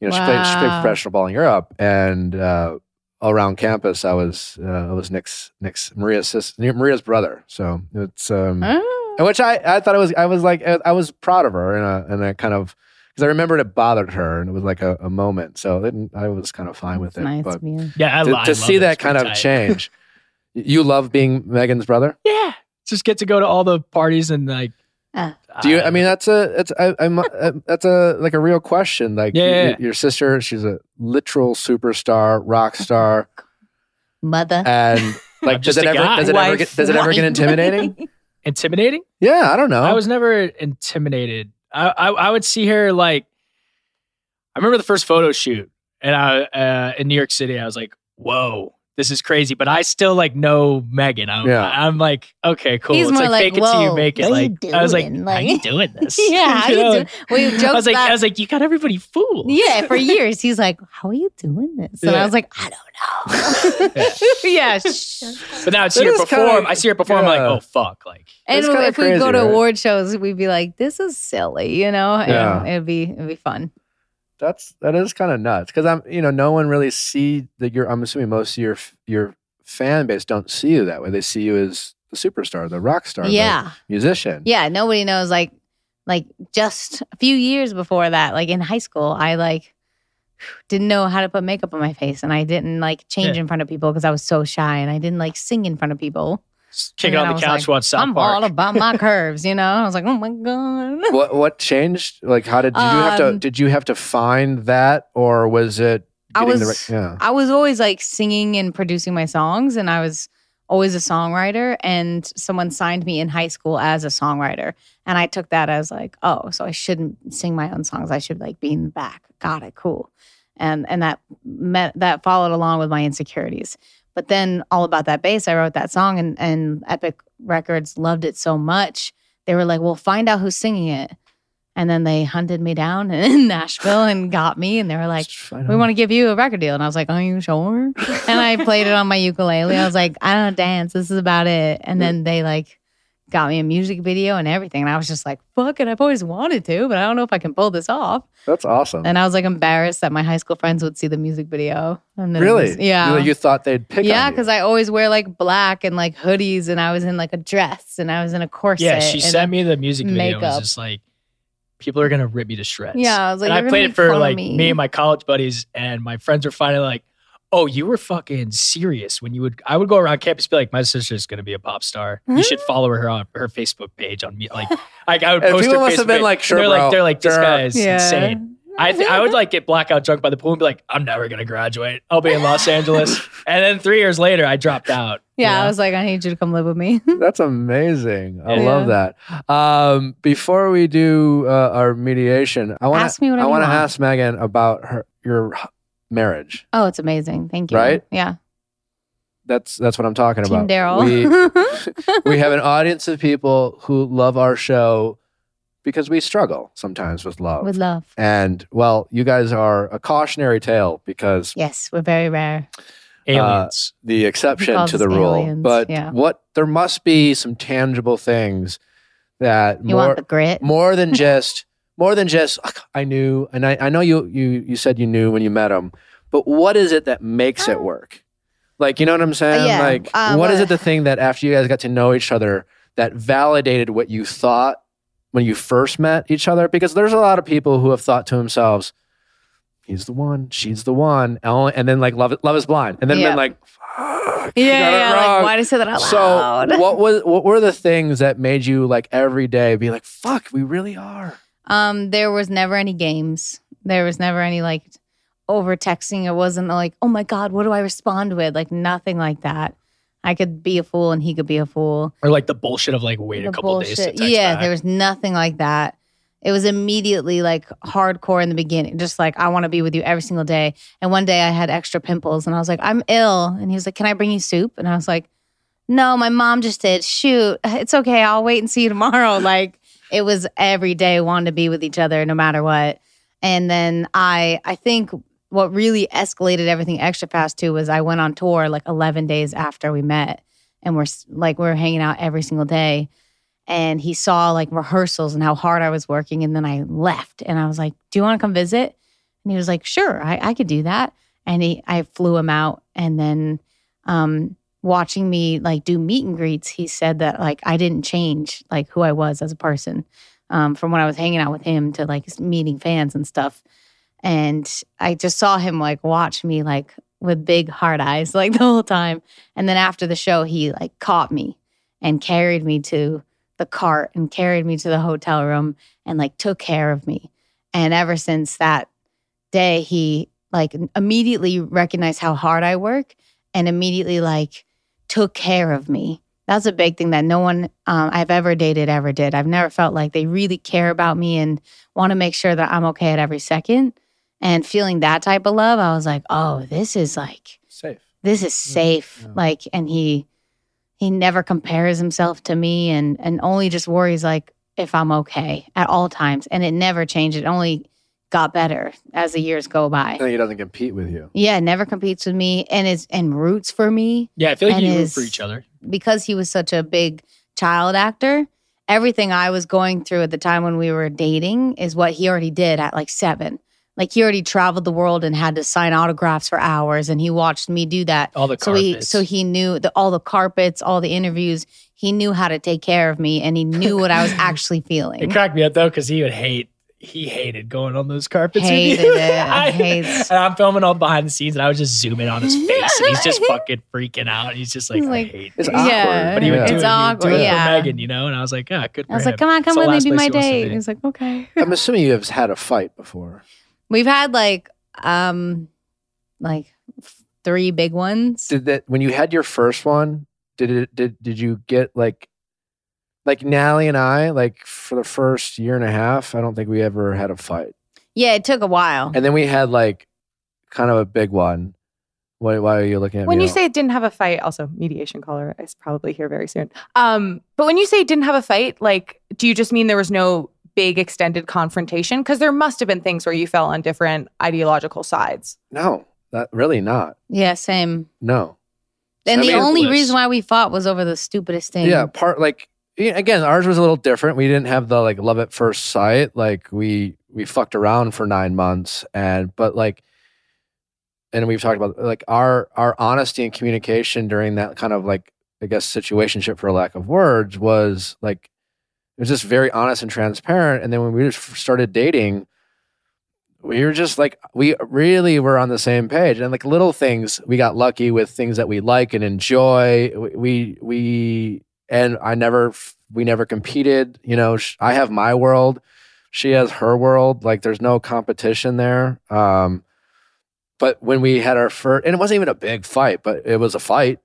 You know, wow. she, played, she played professional ball in Europe, and uh, all around campus, I was uh, I was Nick's Nick's Maria's sister, Maria's brother. So it's um, oh. which I, I thought it was I was like I was proud of her, and I, and I kind of because I remembered it bothered her, and it was like a, a moment. So it, I was kind of fine with That's it. Nice but to yeah, I, to, I to love see that kind tight. Of change, you love being Meghan's brother. Yeah, just get to go to all the parties and like. Uh, Do you? I mean, that's a it's I, I'm uh, that's a like a real question. Like yeah, yeah, yeah. Your, your sister, she's a literal superstar, rock star, mother, and like does it ever does it ever get, does it ever get intimidating? Intimidating? Yeah, I don't know. I was never intimidated. I I, I would see her like. I remember the first photo shoot, and I uh, in New York City, I was like, whoa. This is crazy, but I still like know Meghan. I'm, yeah. I'm like, okay, cool. He's it's like, like fake it till you make it. Like I was like, like how you doing this? Yeah, how you know? doing? We joked I was like, about, I was like, you got everybody fooled. Yeah, for years he's like, how are you doing this? And yeah. I was like, I don't know. yeah, yeah. But now I see her perform. Kind of, I see her perform. Yeah. I'm like, oh fuck, like. And if crazy, we go to right? award shows, we'd be like, this is silly, you know. And yeah. It'd be it'd be fun. that's that is kind of nuts, because I'm you know no one really see that you're. I'm assuming most of your your fan base don't see you that way. They see you as the superstar, the rock star, yeah, the musician. Yeah, nobody knows. Like like just a few years before that, like in high school, I like didn't know how to put makeup on my face, and I didn't like change yeah. in front of people because I was so shy, and I didn't like sing in front of people. Kick it on the couch, like, watch South I'm Park. I'm all about my curves, you know. I was like, oh my god. What what changed? Like, how did, did um, you have to? Did you have to find that, or was it? I was. The right, yeah. I was always like singing and producing my songs, and I was always a songwriter. And someone signed me in high school as a songwriter, and I took that as like, oh, so I shouldn't sing my own songs. I should like be in the back. Got it, cool. And and that met, that followed along with my insecurities. But then All About That Bass, I wrote that song, and, and Epic Records loved it so much. They were like, well, find out who's singing it. And then they hunted me down in Nashville and got me. And they were like, we want to give you a record deal. And I was like, are you sure? And I played it on my ukulele. I was like, I don't dance. This is about it. And then they like got me a music video and everything. And I was just like, fuck it. I've always wanted to, but I don't know if I can pull this off. That's awesome. And I was like embarrassed that my high school friends would see the music video. And then really? Was, yeah. You, you thought they'd pick yeah, on you. Yeah, because I always wear like black and like hoodies, and I was in like a dress, and I was in a corset. Yeah, she sent me the music video. It was just like, people are going to rip me to shreds. Yeah, I was like, and I played it for like me. me and my college buddies, and my friends were finally like, oh, you were fucking serious when you would, I would go around campus and be like, my sister's going to be a pop star. You should follow her on her Facebook page on me. Like, like I would post her Facebook must have been page. Like, sure, they're, bro. Like, they're like, this guy is yeah. insane. I th- I would like get blackout drunk by the pool and be like, I'm never going to graduate. I'll be in Los Angeles. And then three years later, I dropped out. Yeah, you know? I was like, I need you to come live with me. That's amazing. I yeah. love that. Um, before we do uh, our mediation, I want to I want to ask Meghan about her your marriage. Oh, it's amazing. Thank you. Right? Yeah. That's that's what I'm talking Team about. Daryl. We, we have an audience of people who love our show, because we struggle sometimes with love. With love. And, well, you guys are a cautionary tale because... Yes, we're very rare. Aliens. Uh, the exception to the rule. Aliens. But yeah. what there must be some tangible things that... You more, want the grit? More than just, more than just, I knew, and I, I know you, you you said you knew when you met him, but what is it that makes oh. it work? Like, you know what I'm saying? Uh, yeah. Like, uh, what uh, is it the thing that after you guys got to know each other that validated what you thought when you first met each other? Because there's a lot of people who have thought to themselves, he's the one, she's the one, and then like love, love is blind, and then yeah. been like, fuck, yeah, yeah, like, why did I say that out loud? So what was, what were the things that made you like every day be like, fuck, we really are? Um, there was never any games. There was never any like over texting. It wasn't like, oh my god, what do I respond with? Like nothing like that. I could be a fool and he could be a fool. Or like the bullshit of like, wait the a couple bullshit. days to text Yeah, back. There was nothing like that. It was immediately like hardcore in the beginning. Just like, I want to be with you every single day. And one day I had extra pimples and I was like, I'm ill. And he was like, can I bring you soup? And I was like, no, my mom just did. Shoot, it's okay. I'll wait and see you tomorrow. Like it was every day wanting to be with each other no matter what. And then I, I think... what really escalated everything extra fast too was I went on tour like eleven days after we met, and we're like, we're hanging out every single day, and he saw like rehearsals and how hard I was working. And then I left and I was like, do you want to come visit? And he was like, sure, I, I could do that. And he, I flew him out. And then um, watching me like do meet and greets, he said that like, I didn't change like who I was as a person um, from when I was hanging out with him to like meeting fans and stuff. And I just saw him like watch me like with big hard eyes like the whole time. And then after the show, he like caught me and carried me to the cart and carried me to the hotel room and like took care of me. And ever since that day, he like immediately recognized how hard I work and immediately like took care of me. That's a big thing that no one um, I've ever dated ever did. I've never felt like they really care about me and want to make sure that I'm okay at every second. And feeling that type of love, I was like, oh, this is like safe. This is safe. Yeah. Like, and he he never compares himself to me and and only just worries like if I'm okay at all times. And it never changed. It only got better as the years go by. And he doesn't compete with you. Yeah, never competes with me and is and roots for me. Yeah, I feel like you root for each other. Because he was such a big child actor, everything I was going through at the time when we were dating is what he already did at like seven. Like, he already traveled the world and had to sign autographs for hours, and he watched me do that. All the carpets. So he, so he knew the, all the carpets, all the interviews. He knew how to take care of me, and he knew what I was actually feeling. It cracked me up, though, because he would hate, he hated going on those carpets. Hated with you. It. I hate it. And I'm filming all behind the scenes, and I was just zooming on his face, and he's just fucking freaking out. He's just like, he's like I hate it's it. Awkward. Yeah, but he would do it's it, awkward, he would do it yeah. for Meghan, you know? And I was like, ah, oh, good for him. I was him. like, come on, come with me, be my date. He's like, okay. I'm assuming you have had a fight before. We've had like, um, like three big ones. Did that when you had your first one? Did it? Did did you get like, like Natalie and I like for the first year and a half? I don't think we ever had a fight. Yeah, it took a while. And then we had like, kind of a big one. Why? Why are you looking at when me? When you all? say it didn't have a fight, also mediation caller is probably here very soon. Um, but when you say it didn't have a fight, like, do you just mean there was no big extended confrontation? Because there must have been things where you fell on different ideological sides. No, that really not. Yeah, same. No. And I the mean, only reason why we fought was over the stupidest thing. Yeah, part like, again, ours was a little different. We didn't have the like love at first sight. Like we we fucked around for nine months and but like, and we've talked about like our our honesty and communication during that kind of like, I guess, situationship for lack of words was like, it was just very honest and transparent. And then when we just started dating, we were just like, we really were on the same page. And like little things, we got lucky with things that we like and enjoy. We, we, we and I never, we never competed. You know, sh- I have my world. She has her world. Like there's no competition there. Um, but when we had our first, and it wasn't even a big fight, but it was a fight.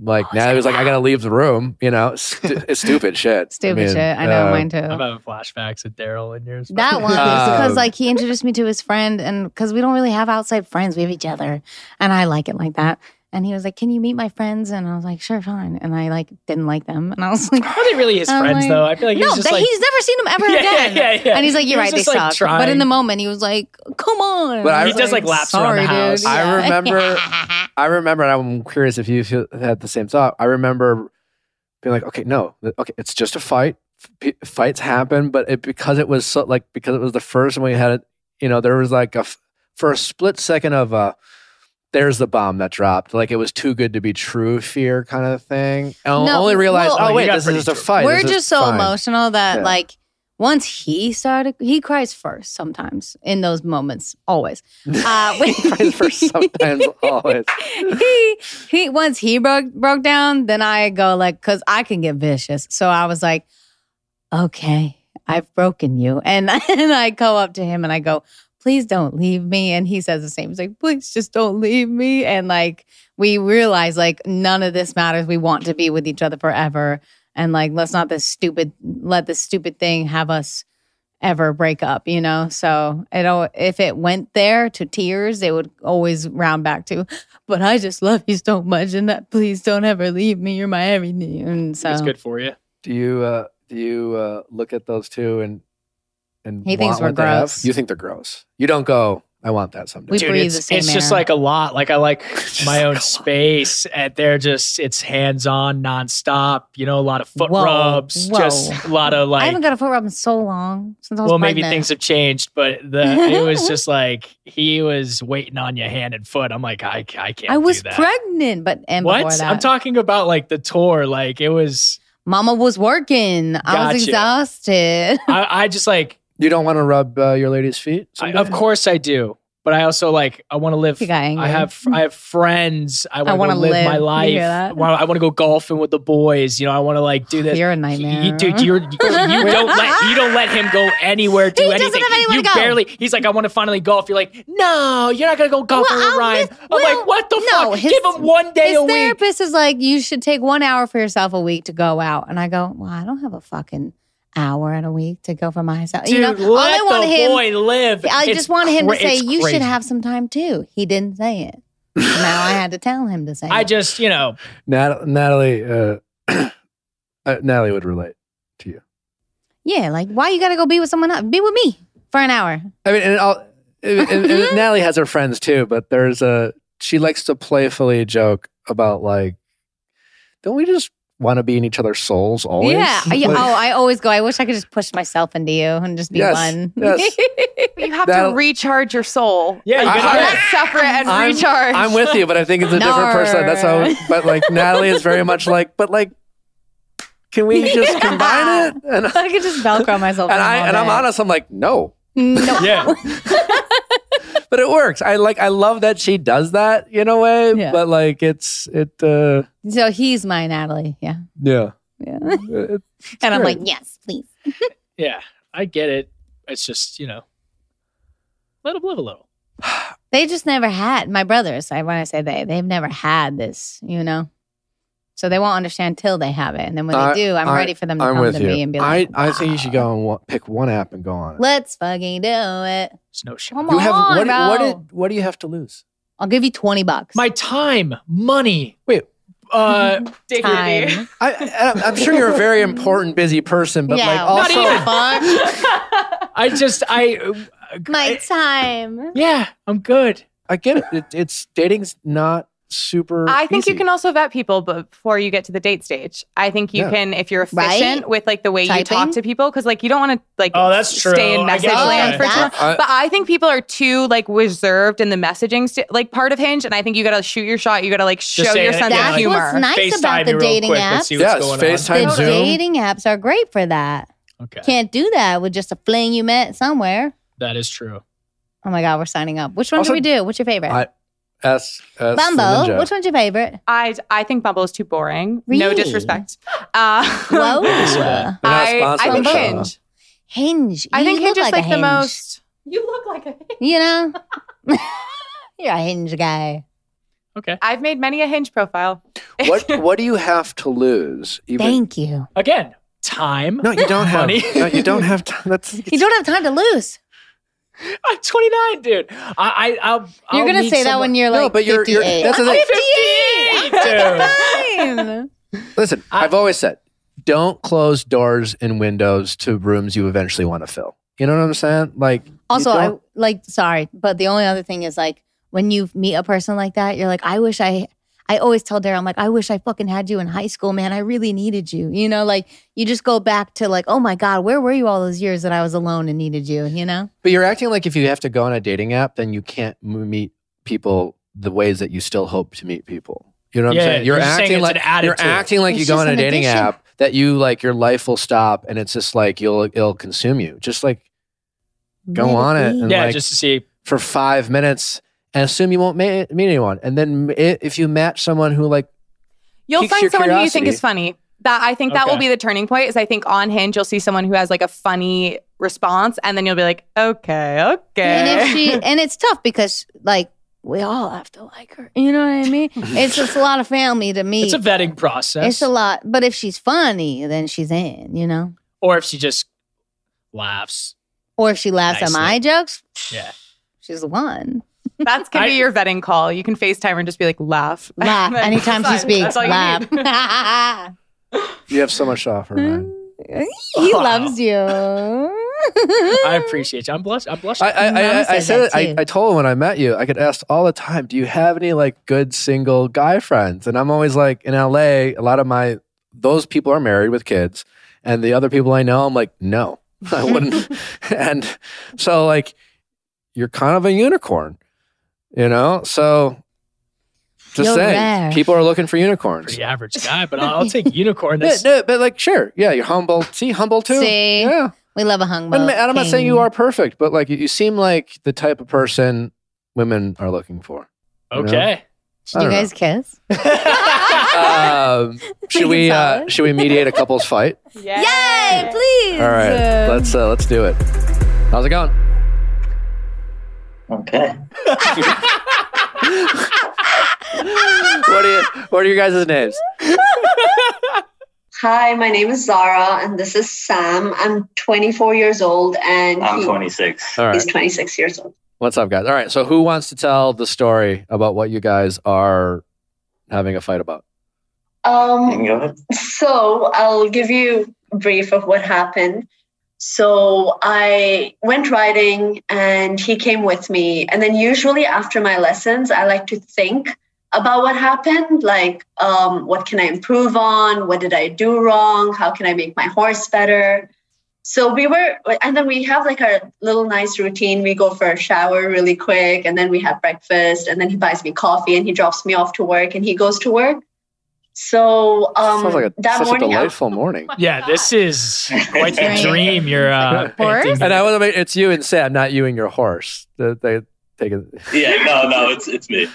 Like oh, now he was like, I gotta leave the room, you know. St- it's stupid shit. Stupid I mean, shit. I know uh, mine too. I'm having flashbacks with Daryl in yours. That one is because like he introduced me to his friend, and because we don't really have outside friends, we have each other, and I like it like that. And he was like, "Can you meet my friends?" And I was like, "Sure, fine." And I like didn't like them, and I was like, "Are they really his I'm friends like, though?" I feel like no, he's just that, like, he's never seen them ever yeah, again. Yeah, yeah, yeah. And he's like, "You're he right, they like, suck." Trying. But in the moment, he was like, "Come on!" But I, he does like, like laps around the house. Dude. I yeah. remember, I remember, and I'm curious if you had the same thought. I remember being like, "Okay, no, okay, it's just a fight. F- fights happen, but it because it was so, like because it was the first one we had it. You know, there was like a for a split second of a." There's the bomb that dropped. Like it was too good to be true fear kind of thing. I no, only realized, well, oh wait, this is just a fight. We're this just so fine. Emotional that yeah. like once he started, he cries first sometimes in those moments, always. Uh, he cries first sometimes, always. he, he, once he broke, broke down, then I go like, cause I can get vicious. So I was like, okay, I've broken you. And, and I go up to him and I go, please don't leave me. And he says the same. He's like, please just don't leave me. And like, we realize like none of this matters. We want to be with each other forever. And like, let's not this stupid, let this stupid thing have us ever break up, you know? So it, if it went there to tears, it would always round back to, but I just love you so much. And that please don't ever leave me. You're my everything. And so it's good for you. Do you, uh, do you uh, look at those two and, And he thinks we're gross. You think they're gross. You don't go, I want that someday. We Dude, breathe it's, the same It's air. Just like a lot. Like I like my own space. And they're just, it's hands-on, nonstop. You know, a lot of foot Whoa. rubs. Whoa. Just a lot of like. I haven't got a foot rub in so long. Since I was well, pregnant. Maybe things have changed. But the it was just like, he was waiting on your hand and foot. I'm like, I, I can't do that. I was pregnant. But and what? Before that. I'm talking about like the tour. Like it was. Mama was working. Gotcha. I was exhausted. I, I just like. You don't want to rub uh, your lady's feet? I, of course I do. But I also like, I want to live. I have I have friends. I want to live, live my life. I want to go golfing with the boys. You know, I want to like do this. You're a nightmare. You, dude, you're, you, you, don't let, you don't let him go anywhere, do he anything. He doesn't have anywhere you to go. Barely, he's like, I want to finally golf. You're like, no, you're not going to go golfing well, with Ryan. Miss, I'm well, like, what the no, fuck? His, Give him one day a week. His therapist is like, you should take one hour for yourself a week to go out. And I go, well, I don't have a fucking... hour in a week to go for myself. Dude, you know, let all I want the him, boy live. I it's just want him cra- to say, you crazy. should have some time too. He didn't say it. Now I had to tell him to say I it. I just, you know. Nat- Natalie, uh, uh, Natalie would relate to you. Yeah, like why you gotta go be with someone else? Be with me for an hour. I mean, and, I'll, and, and, and Natalie has her friends too, but there's a, she likes to playfully joke about like, don't we just want to be in each other's souls always? Yeah. Like, oh, I always go, I wish I could just push myself into you and just be yes, one. Yes. You have That'll, to recharge your soul. Yeah, you gotta suffer and I'm, recharge. I'm with you, but I think it's a Nar. different person. That's how, but like Natalie is very much like, but like, can we just yeah. combine it? And I could just Velcro myself. And, I, and I'm honest, I'm like, no. No. Yeah. But it works. I like. I love that she does that in a way. Yeah. But like, it's it. Uh, so he's my Natalie. Yeah. Yeah. Yeah. It, and I'm great. Like, yes, please. Yeah, I get it. It's just, you know, let him live a little. They just never had my brothers. I when I say they, they've never had this. You know, so they won't understand till they have it. And then when I, they do, I'm I, ready for them to I'm come to you. Me and be like, I, wow. I think you should go and w- pick one app and go on it. Let's fucking do it. It's no shit. Come you have, on, what, bro. What, did, what do you have to lose? I'll give you twenty bucks. My time, money. Wait. Uh, dignity. I, I, I'm sure you're a very important, busy person, but yeah, like also. Not even. I just, I. Uh, My I, time. Yeah, I'm good. I get it. it it's dating's not super I think easy. You can also vet people before you get to the date stage. I think you yeah. can, if you're efficient right? with like the way Typing? You talk to people, because like you don't want to like oh, that's true. Stay in message land for too long. But I think people are too like reserved in the messaging st- like part of Hinge, and I think you got to shoot your shot. You got to like show your sense of humor. That's what's nice FaceTime about the dating quick, apps. Yes, FaceTime, the Zoom. Dating apps are great for that. Okay. Can't do that with just a fling you met somewhere. That is true. Oh my God, we're signing up. Which one also, do we do? What's your favorite? I, S, S, Bumble. Which one's your favorite? I I think Bumble is too boring. Really? No disrespect. Uh, Whoa. Yeah. I, I think Hinge. Hinge. I think Hinge is like the most. You look like a Hinge. You know? You're a Hinge guy. Okay. I've made many a Hinge profile. What What do you have to lose? Even... Thank you. Again, time. No, you don't have. No, you don't have time. That's, you don't have time to lose. I'm twenty-nine, dude. I, I, I'll, you're going to say someone. That when you're like no, but you're, fifty-eight. You're, that's I'm fifty-eight, dude. Listen, I, I've always said, don't close doors and windows to rooms you eventually want to fill. You know what I'm saying? Like, also, I like, sorry, but the only other thing is like, when you meet a person like that, you're like, I wish I, I always tell Daryl, I'm like, I wish I fucking had you in high school, man. I really needed you. You know, like you just go back to like, oh my God, where were you all those years that I was alone and needed you, you know? But you're acting like if you have to go on a dating app, then you can't meet people the ways that you still hope to meet people. You know what yeah, I'm saying? You're, you're acting saying like you're acting like it's you go on a dating addiction. App that you like your life will stop and it's just like you'll it'll consume you. Just like go Maybe. On it and yeah, like, just to see for five minutes. And assume you won't ma- meet anyone. And then if you match someone who like you'll find your someone curiosity, who you think is funny. That I think that okay. will be the turning point is I think on Hinge you'll see someone who has like a funny response and then you'll be like, okay, okay. And if she and it's tough because like we all have to like her. You know what I mean? It's just a lot of family to meet. It's a vetting process. It's a lot. But if she's funny, then she's in, you know? Or if she just laughs. Or if she laughs nicely. At my jokes, yeah. She's the one. That's going to be your vetting call. You can FaceTime and just be like, laugh. Laugh. Anytime she speaks, laugh. You, you have so much to offer, man. He wow. loves you. I appreciate you. I'm blushing. I'm blushing. I, I, I, I said that I, I told him when I met you, I get asked all the time, do you have any like good single guy friends? And I'm always like, in L A, a lot of my, those people are married with kids. And the other people I know, I'm like, no, I wouldn't. And so like, you're kind of a unicorn. You know, so just you're saying, rare. People are looking for unicorns. Pretty average guy, but I'll, I'll take unicorn. No, no, but like, sure, yeah, you're humble. See, humble too. See, yeah, we love a humble. And I'm not saying you are perfect, but like, you, you seem like the type of person women are looking for. Okay. Know? Should you guys know. Kiss? um, should we? Uh, should we mediate a couple's fight? Yay! Yay please. All right, let's uh, let's do it. How's it going? Okay. what, are you, what are your guys' names? Hi, my name is Zara, and this is Sam. I'm twenty-four years old, and I'm he, twenty-six. All right. He's twenty-six years old. What's up, guys? All right, so who wants to tell the story about what you guys are having a fight about? Um. So I'll give you a brief of what happened. So I went riding and he came with me. And then usually after my lessons, I like to think about what happened, like um, what can I improve on? What did I do wrong? How can I make my horse better? So we were, and then we have like our little nice routine. We go for a shower really quick, and then we have breakfast, and then he buys me coffee, and he drops me off to work, and he goes to work. So um, sounds like a, that such morning, a delightful morning. Yeah, this is quite the dream. Your uh, horse, and I want to make it's you and Sam, not you and your horse. They, they take it. Yeah, no, no, it's it's me.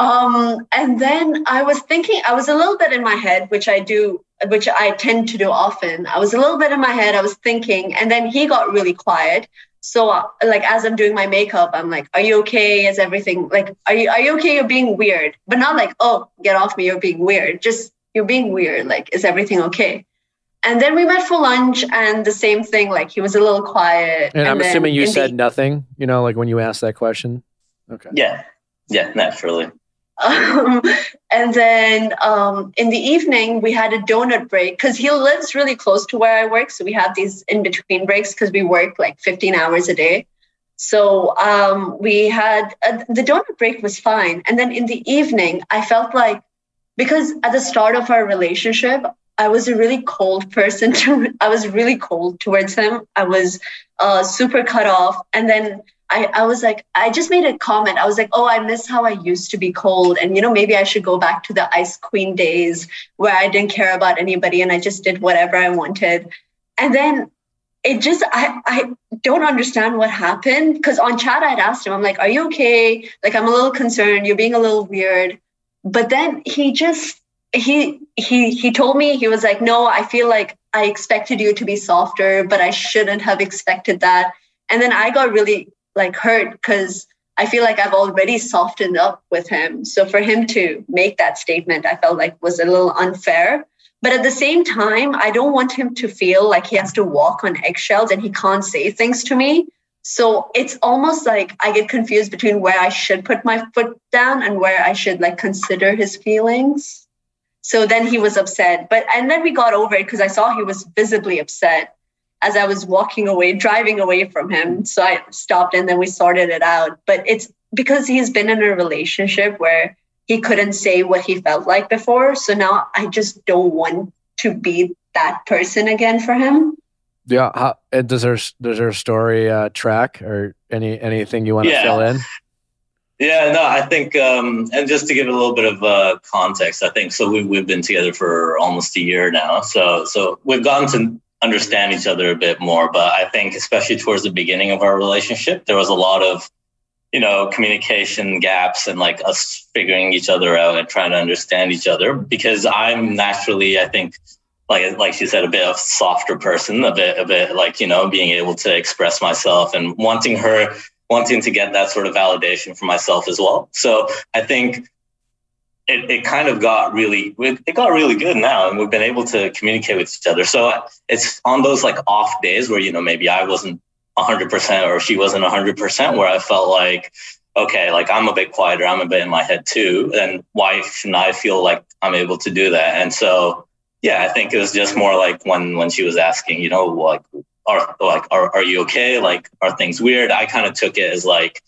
um, and then I was thinking, I was a little bit in my head, which I do, which I tend to do often. I was a little bit in my head. I was thinking, and then he got really quiet. So uh, like, as I'm doing my makeup, I'm like, are you okay? Is everything like, are you, are you okay? You're being weird, but not like, oh, get off me. You're being weird. Just you're being weird. Like, is everything okay? And then we met for lunch and the same thing, like he was a little quiet. And, and I'm assuming you said the, nothing, you know, like when you asked that question. Okay. Yeah. Yeah, naturally. Um, and then um, in the evening, we had a donut break because he lives really close to where I work. So we have these in-between breaks because we work like fifteen hours a day. So um, we had, a, the donut break was fine. And then in the evening, I felt like, because at the start of our relationship, I was a really cold person. To, I was really cold towards him. I was uh, super cut off. And then I, I was like, I just made a comment. I was like, oh, I miss how I used to be cold. And, you know, maybe I should go back to the ice queen days where I didn't care about anybody and I just did whatever I wanted. And then it just, I, I don't understand what happened, because on chat, I'd asked him, I'm like, are you okay? Like, I'm a little concerned. You're being a little weird. But then he just, he, he, he told me, he was like, no, I feel like I expected you to be softer, but I shouldn't have expected that. And then I got really like hurt because I feel like I've already softened up with him. So for him to make that statement, I felt like was a little unfair. But at the same time, I don't want him to feel like he has to walk on eggshells and he can't say things to me. So it's almost like I get confused between where I should put my foot down and where I should like consider his feelings. So then he was upset. But and then we got over it because I saw he was visibly upset as I was walking away, driving away from him. So I stopped and then we sorted it out. But it's because he's been in a relationship where he couldn't say what he felt like before. So now I just don't want to be that person again for him. Yeah. How, and does her, does her story uh, track or any anything you want to yeah. fill in? Yeah, no, I think, um, and just to give a little bit of uh, context, I think, so we, we've been together for almost a year now. So, so we've gotten to understand each other a bit more. But I think especially towards the beginning of our relationship, there was a lot of, you know, communication gaps and like us figuring each other out and trying to understand each other, because I'm naturally, I think, like like she said, a bit of softer person, a bit, a bit like, you know, being able to express myself and wanting her, wanting to get that sort of validation for myself as well. So I think It, it kind of got really, it got really good now, and we've been able to communicate with each other. So it's on those like off days where, you know, maybe I wasn't one hundred percent or she wasn't one hundred percent, where I felt like, okay, like I'm a bit quieter, I'm a bit in my head too, and why shouldn't I feel like I'm able to do that? And so, yeah, I think it was just more like when when she was asking, you know, like, are like are are you okay? Like, are things weird? I kind of took it as like,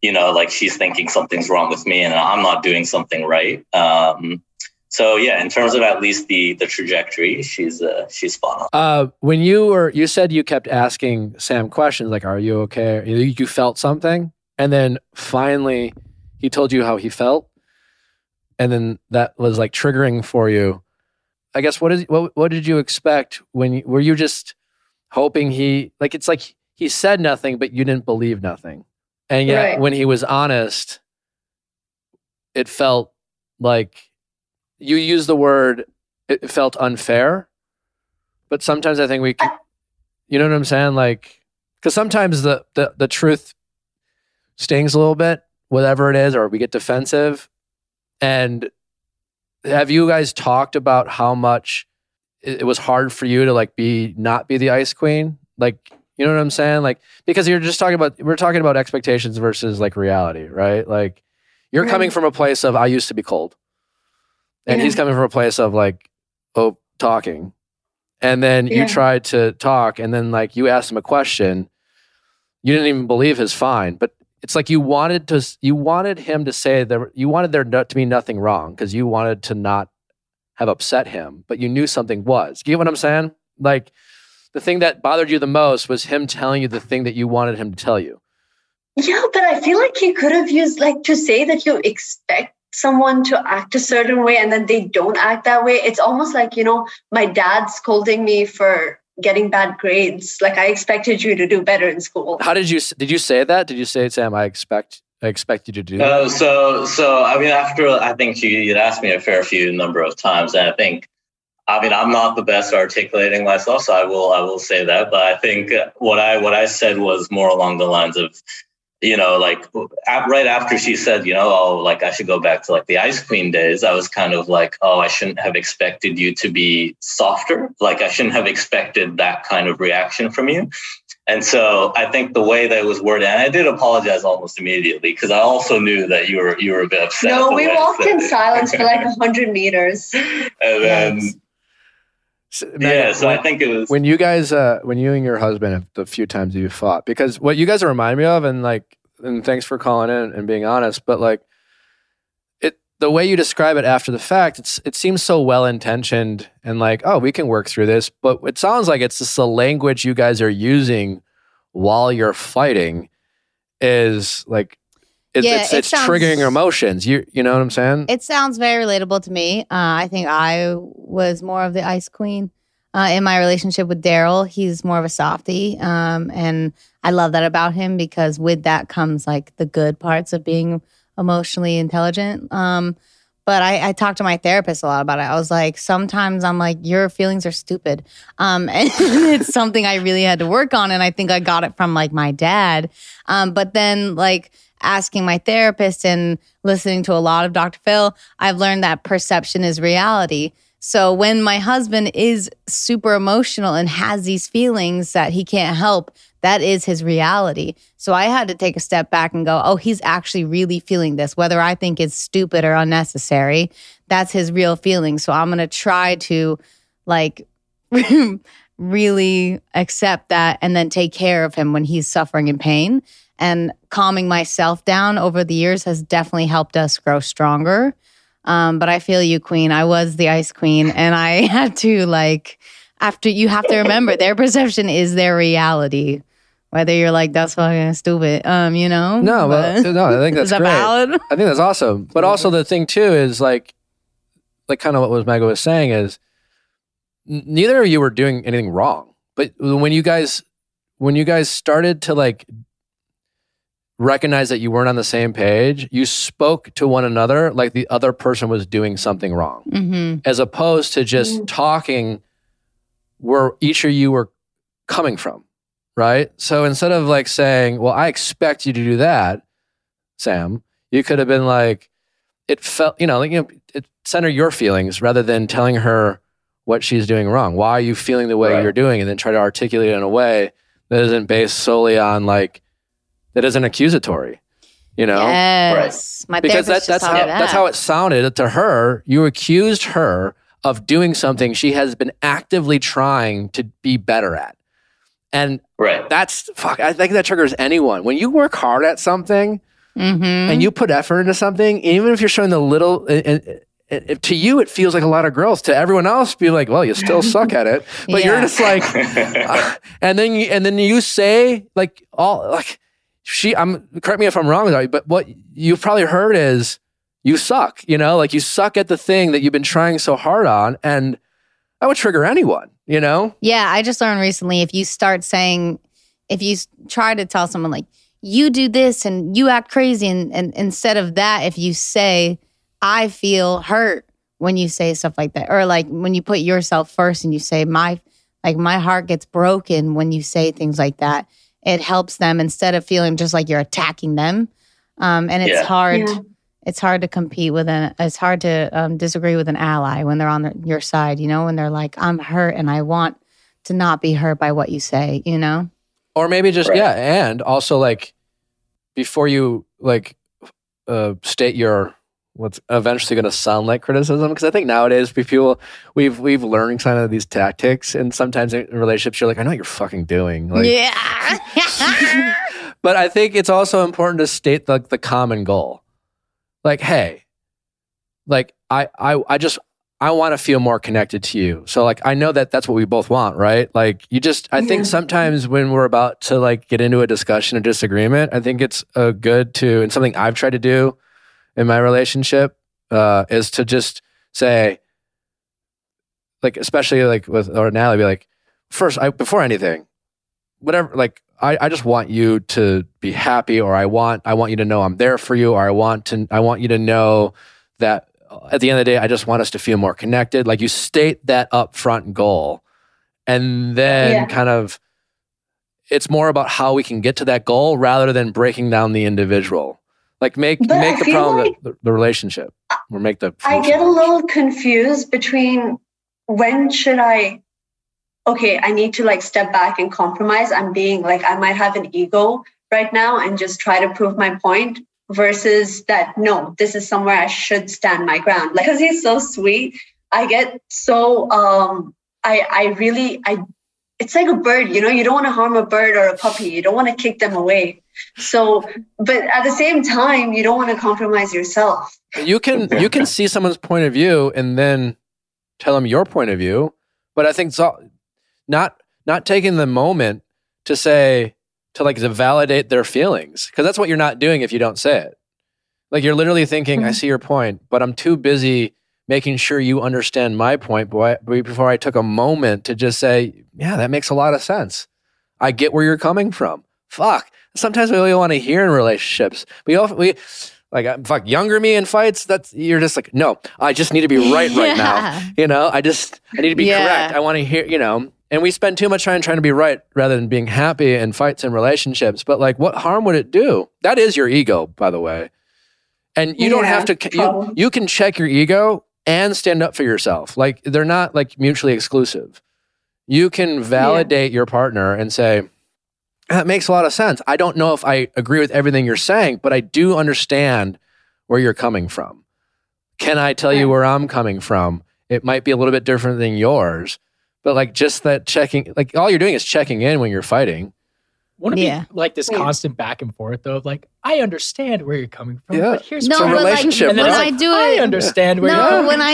you know, like she's thinking something's wrong with me and I'm not doing something right. Um, so yeah, in terms of at least the the trajectory, she's uh, she's spot on. Uh, when you were, you said you kept asking Sam questions like, "Are you okay?" You felt something, and then finally he told you how he felt, and then that was like triggering for you. I guess what is what what did you expect when you, were you just hoping he like it's like he said nothing, but you didn't believe nothing. And yet, right. when he was honest, it felt like you used the word, it felt unfair. But sometimes I think we, can, you know what I'm saying? Like, because sometimes the, the, the truth stings a little bit, whatever it is, or we get defensive. And have you guys talked about how much it, it was hard for you to like be, not be the ice queen? Like, you know what I'm saying? Like, because you're just talking about, we're talking about expectations versus like reality, right? Like you're right. coming from a place of, I used to be cold. And yeah. he's coming from a place of like, oh, talking. And then yeah. you tried to talk and then like you asked him a question. You didn't even believe his fine, but it's like you wanted to, you wanted him to say that you wanted there to be nothing wrong because you wanted to not have upset him, but you knew something was. You get what I'm saying? Like the thing that bothered you the most was him telling you the thing that you wanted him to tell you. Yeah, but I feel like he could have used like to say that you expect someone to act a certain way and then they don't act that way. It's almost like, you know, my dad scolding me for getting bad grades. Like I expected you to do better in school. How did you, did you say that? Did you say, Sam, I expect, I expect you to do that? Uh, so, so I mean, after, I think you, you'd asked me a fair few number of times. And I think, I mean, I'm not the best articulating myself, so I will, I will say that. But I think what I, what I said was more along the lines of, you know, like right after she said, you know, oh, like I should go back to like the ice queen days. I was kind of like, oh, I shouldn't have expected you to be softer. Like I shouldn't have expected that kind of reaction from you. And so I think the way that it was worded, and I did apologize almost immediately because I also knew that you were, you were a bit upset. No, we walked in silence for like a hundred meters. And then, yes. So, Meghan, yeah, so when, I think it was when you guys, uh, when you and your husband, have the few times you fought, because what you guys remind me of, and like, and thanks for calling in and being honest, but like, it the way you describe it after the fact, it's it seems so well intentioned and like, oh, we can work through this, but it sounds like it's just the language you guys are using while you're fighting is like, it's yeah, it's, it it's sounds, triggering emotions. You you know what I'm saying? It sounds very relatable to me. Uh, I think I was more of the ice queen uh, in my relationship with Daryl. He's more of a softie, um, and I love that about him because with that comes like the good parts of being emotionally intelligent. Um, but I, I talked to my therapist a lot about it. I was like, sometimes I'm like, your feelings are stupid, um, and it's something I really had to work on. And I think I got it from like my dad. Um, but then like. Asking my therapist and listening to a lot of Doctor Phil, I've learned that perception is reality. So when my husband is super emotional and has these feelings that he can't help, that is his reality. So I had to take a step back and go, oh, he's actually really feeling this, whether I think it's stupid or unnecessary. That's his real feeling. So I'm going to try to like really accept that and then take care of him when he's suffering in pain. And calming myself down over the years has definitely helped us grow stronger. Um, but I feel you, Queen. I was the ice queen. And I had to like, after you have to remember their perception is their reality. Whether you're like, that's fucking stupid, um, you know? No, but, well, no, I think that's that great. Valid? I think that's awesome. But also the thing too is like, like kind of what was Meghan was saying is neither of you were doing anything wrong. But when you guys, when you guys started to like, recognize that you weren't on the same page, you spoke to one another like the other person was doing something wrong. Mm-hmm. As opposed to just mm-hmm. talking where each of you were coming from, right? So instead of like saying, well, I expect you to do that, Sam, you could have been like, it felt, you know, like, you know, it center your feelings rather than telling her what she's doing wrong. Why are you feeling the way right. you're doing? And then try to articulate it in a way that isn't based solely on like, that isn't accusatory, you know? Yes. Right. My because that, that's, how, that's how it sounded to her. You accused her of doing something she has been actively trying to be better at. And right. that's, fuck, I think that triggers anyone. When you work hard at something mm-hmm. and you put effort into something, even if you're showing the little, and, and, and to you, it feels like a lot of girls. To everyone else, be like, well, you still suck at it. But yeah. you're just like, uh, and then you, and then you say like all, like, She, I'm. Correct me if I'm wrong, but what you've probably heard is you suck. You know, like you suck at the thing that you've been trying so hard on, and that would trigger anyone. You know? Yeah, I just learned recently if you start saying, if you try to tell someone like you do this and you act crazy, and, and instead of that, if you say I feel hurt when you say stuff like that, or like when you put yourself first and you say my like my heart gets broken when you say things like that. It helps them instead of feeling just like you're attacking them. Um, and it's yeah. hard. Yeah. It's hard to compete with an, it's hard to um, disagree with an ally when they're on the, your side, you know, when they're like, I'm hurt and I want to not be hurt by what you say, you know? Or maybe just, right. yeah. And also like before you like uh, state your, what's eventually going to sound like criticism. Because I think nowadays we people, we've we've learned kind of these tactics. And sometimes in relationships, you're like, I know what you're fucking doing. Like, yeah. But I think it's also important to state like the, the common goal. Like, hey, like I, I, I just, I want to feel more connected to you. So like, I know that that's what we both want, right? Like you just, I yeah. think sometimes when we're about to like get into a discussion or disagreement, I think it's a good to, and something I've tried to do in my relationship uh, is to just say, like, especially like with, or Natalie, be like, first, I, before anything, whatever, like, I, I just want you to be happy, or I want I want you to know I'm there for you, or I want to I want you to know that at the end of the day, I just want us to feel more connected. Like you state that upfront goal, and then yeah. kind of it's more about how we can get to that goal rather than breaking down the individual. Like make but make the problem like the, the relationship or make the. I get a little confused between when should I. okay, I need to like step back and compromise. I'm being like, I might have an ego right now and just try to prove my point versus that, no, this is somewhere I should stand my ground. Like, because he's so sweet. I get so, um, I, I really, I, it's like a bird, you know, you don't want to harm a bird or a puppy. You don't want to kick them away. So, but at the same time, you don't want to compromise yourself. You can, you can see someone's point of view and then tell them your point of view. But I think so. Not not taking the moment to say, to like to validate their feelings. Because that's what you're not doing if you don't say it. Like you're literally thinking, mm-hmm. I see your point, but I'm too busy making sure you understand my point boy, before I took a moment to just say, yeah, that makes a lot of sense. I get where you're coming from. Fuck. Sometimes we only want to hear in relationships. We all, we like, fuck, younger me in fights, that's, you're just like, no, I just need to be right yeah. right now. You know, I just, I need to be yeah. correct. I want to hear, you know. And we spend too much time trying to be right rather than being happy in fights and relationships. But like, what harm would it do? That is your ego, by the way. And you yeah, don't have to, you, you can check your ego and stand up for yourself. Like they're not like mutually exclusive. You can validate yeah. your partner and say, that makes a lot of sense. I don't know if I agree with everything you're saying, but I do understand where you're coming from. Can I tell you where I'm coming from? It might be a little bit different than yours. But like just that checking, like all you're doing is checking in when you're fighting. Wouldn't it yeah. be like this yeah. constant back and forth though of like, I understand where you're coming from, yeah. but here's no, but relationship. Like, and then when I like, do it, I understand where no, you're coming from. No, when I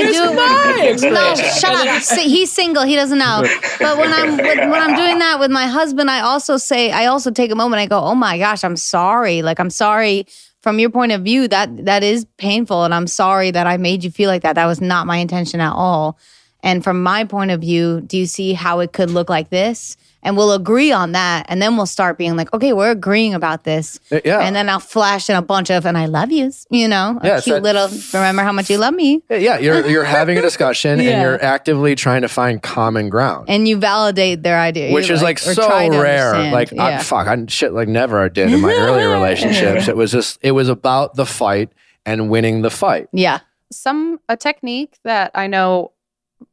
here's do it, no, shut up. He's single, he doesn't know. But when I'm with, when I'm doing that with my husband, I also say, I also take a moment. I go, oh my gosh, I'm sorry. Like I'm sorry from your point of view. That that is painful, and I'm sorry that I made you feel like that. That was not my intention at all. And from my point of view, do you see how it could look like this? And we'll agree on that. And then we'll start being like, okay, we're agreeing about this. Yeah. And then I'll flash in a bunch of, and I love yous, you know, yeah, a cute that, little, remember how much you love me. Yeah, you're you're having a discussion yeah. and you're actively trying to find common ground. And you validate their idea. Which you're is like, like so rare. Understand. Like, yeah. I, fuck, I shit like never I did in my earlier relationships. It was just, it was about the fight and winning the fight. Yeah. Some, a technique that I know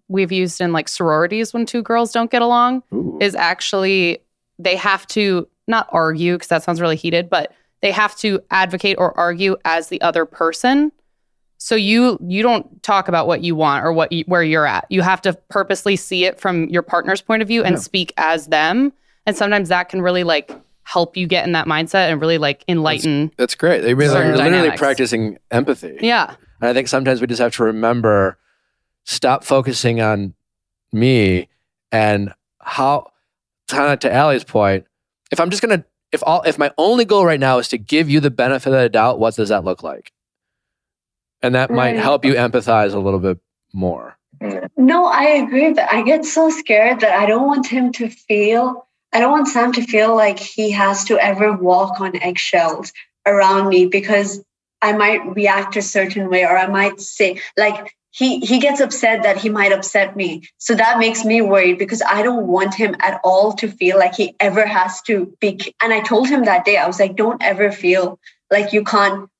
we've used in like sororities when two girls don't get along Ooh. Is actually they have to not argue because that sounds really heated, but they have to advocate or argue as the other person. So you you don't talk about what you want or what you, where you're at. You have to purposely see it from your partner's point of view and yeah. speak as them. And sometimes that can really like help you get in that mindset and really like enlighten. That's, that's great. They really, you're literally practicing empathy. Yeah. And I think sometimes we just have to remember, stop focusing on me and how, kind of to Allie's point, if I'm just going to, if all, if my only goal right now is to give you the benefit of the doubt, what does that look like? And that right. might help you empathize a little bit more. No, I agree, but I get so scared that I don't want him to feel, I don't want Sam to feel like he has to ever walk on eggshells around me because I might react a certain way or I might say like, He he gets upset that he might upset me. So that makes me worried because I don't want him at all to feel like he ever has to be. And I told him that day, I was like, don't ever feel like you can't,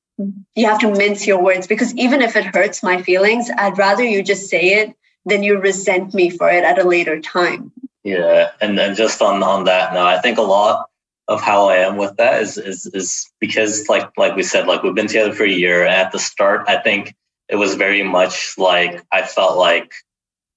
you have to mince your words because even if it hurts my feelings, I'd rather you just say it than you resent me for it at a later time. Yeah. And then just on, on that, no, I think a lot of how I am with that is, is, is because like, like we said, like we've been together for a year. At the start, I think, it was very much like I felt like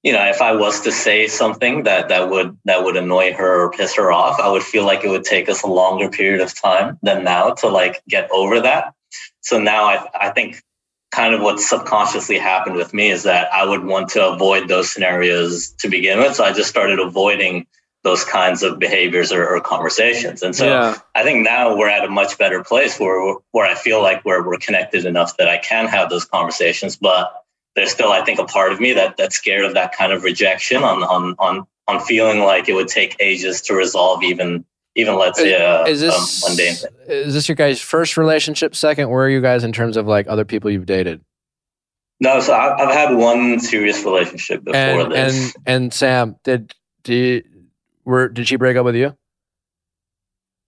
you know, if I was to say something that, that would that would annoy her or piss her off, I would feel like it would take us a longer period of time than now to like get over that. So now I I think kind of what subconsciously happened with me is that I would want to avoid those scenarios to begin with. So I just started avoiding those kinds of behaviors or, or conversations. And so yeah. I think now we're at a much better place where where I feel like we're, we're connected enough that I can have those conversations. But there's still, I think, a part of me that that's scared of that kind of rejection on on on, on feeling like it would take ages to resolve even, even let's say, uh, is this, um, mundane thing. Is this your guys' first relationship? Second, where are you guys in terms of like other people you've dated? No, so I, I've had one serious relationship before and, this. And, and Sam, did, did you... Were, did she break up with you?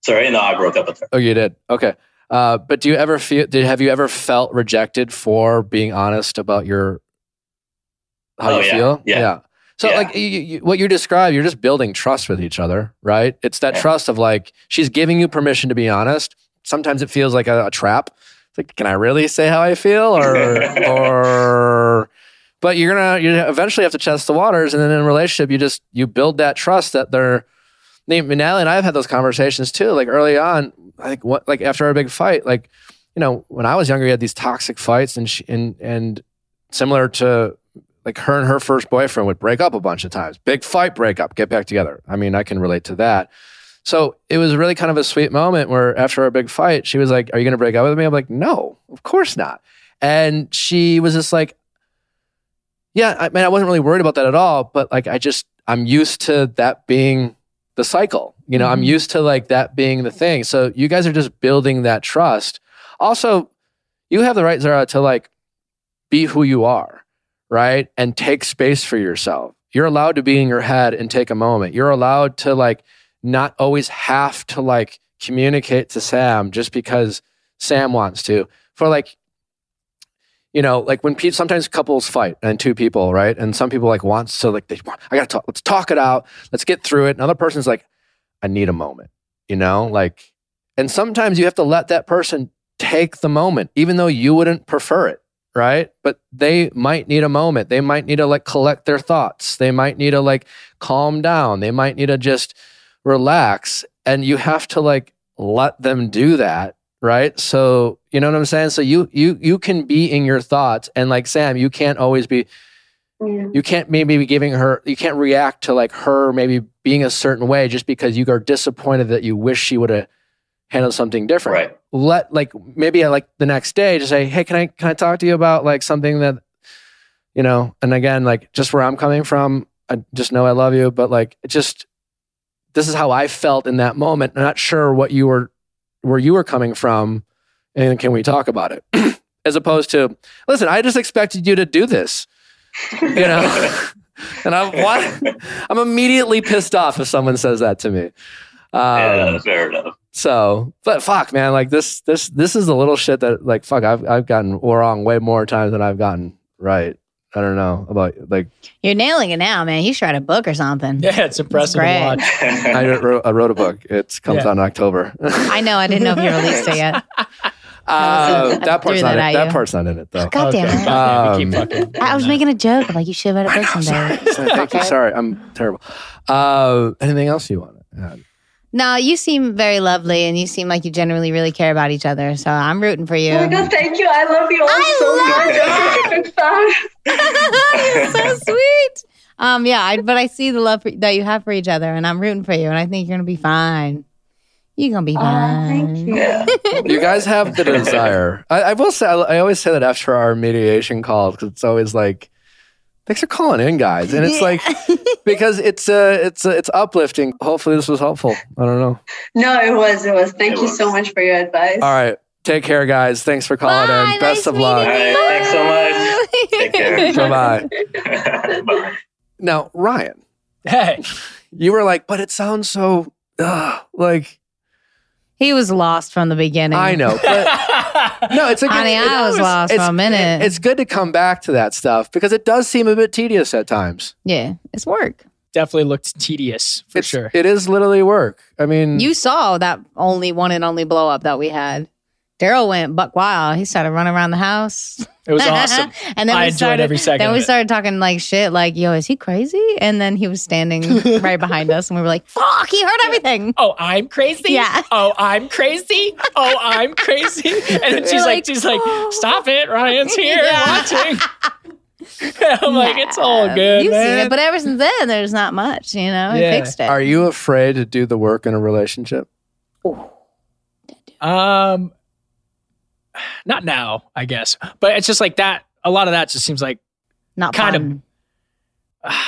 Sorry, no, I broke up with her. Oh, you did? Okay. Uh, but do you ever feel, did, have you ever felt rejected for being honest about your, how oh, you yeah. feel? Yeah. yeah. So yeah. like you, you, what you describe, you're just building trust with each other, right? It's that yeah. trust of like, she's giving you permission to be honest. Sometimes it feels like a, a trap. It's like, can I really say how I feel? Or, or... But you're gonna you eventually have to test the waters, and then in a relationship, you just you build that trust that they're. I mean, Natalie and I have had those conversations too. Like early on, I think what like after our big fight, like you know when I was younger, we had these toxic fights, and she, and and similar to like her and her first boyfriend would break up a bunch of times. Big fight, break up, get back together. I mean, I can relate to that. So it was really kind of a sweet moment where after our big fight, she was like, "Are you gonna break up with me?" I'm like, "No, of course not." And she was just like. Yeah, I mean, I wasn't really worried about that at all, but like, I just, I'm used to that being the cycle. You know, mm-hmm. I'm used to like that being the thing. So you guys are just building that trust. Also, you have the right, Zara, to like be who you are, right? And take space for yourself. You're allowed to be in your head and take a moment. You're allowed to like not always have to like communicate to Sam just because Sam wants to. For like, You know, like when pe- sometimes couples fight and two people, right? And some people like want, so like, they want, I got to talk, let's talk it out. Let's get through it. Another person's like, I need a moment, you know, like, and sometimes you have to let that person take the moment, even though you wouldn't prefer it, right? But they might need a moment. They might need to like collect their thoughts. They might need to like calm down. They might need to just relax. And you have to like let them do that. Right? So, you know what I'm saying? So you you you can be in your thoughts, and like Sam, you can't always be, yeah. you can't maybe be giving her, you can't react to like her maybe being a certain way just because you are disappointed that you wish she would have handled something different. Right. Let like, maybe like the next day just say, hey, can I, can I talk to you about like something that, you know, and again, like just where I'm coming from, I just know I love you, but like, it just, this is how I felt in that moment. I'm not sure what you were where you were coming from, and can we talk about it? As opposed to, listen, I just expected you to do this, you know? And I'm, what? I'm immediately pissed off if someone says that to me. Um, yeah, fair enough. So, but fuck, man, like this, this, this is the little shit that, like, fuck, I've, I've gotten wrong way more times than I've gotten right. I don't know about like. You're nailing it now, man. You should write a book or something. Yeah, it's impressive. It's watch. I, wrote, I wrote a book. It comes yeah. out in October. I know. I didn't know if you released it yet. Uh, that part's not. That, it. that part's not in it though. God damn okay. it! Um, God damn, I was making a joke. Like you should write a book know, someday. Sorry. Thank you. Sorry, I'm terrible. Uh, anything else you want to add? No, you seem very lovely, and you seem like you generally really care about each other. So I'm rooting for you. Oh my God, thank you. I love you all I so love much. I'm such a big fan. You're so sweet. Um, yeah, I, but I see the love for, that you have for each other, and I'm rooting for you. And I think you're gonna be fine. You're gonna be fine. Uh, thank you. Yeah. You guys have the desire. I, I will say. I, I always say that after our mediation calls, because it's always like. Thanks for calling in, guys. And it's like, because it's uh, it's uh, it's uplifting. Hopefully this was helpful. I don't know. No, it was. It was. Thank it you was. so much for your advice. All right. Take care, guys. Thanks for calling Bye. in. Best nice of luck. All right. Thanks so much. Take care. Bye-bye. Bye. Now, Ryan. Hey. You were like, but it sounds so, uh, like. He was lost from the beginning. I know. But no, it's a good, I mean, it, I was it, lost for a minute. It, it's good to come back to that stuff because it does seem a bit tedious at times. Yeah, it's work. Definitely looked tedious for it's, sure. It is literally work. I mean, you saw that only one and only blow up that we had. Daryl went buck wild. He started running around the house. It was awesome. And then I we enjoyed started, every second. Then we started talking like shit, like, yo, is he crazy? And then he was standing right behind us and we were like, fuck, he heard everything. Oh, I'm crazy? Yeah. Oh, I'm crazy? Oh, I'm crazy? And then she's like, like, she's like, stop it, Ryan's here yeah. watching. I'm like, yeah, it's all good. You've man. seen it, but ever since then, there's not much, you know? He yeah. fixed it. Are you afraid to do the work in a relationship? Ooh. Um... Not now, I guess. But it's just like that. A lot of that just seems like not kind fun. of uh,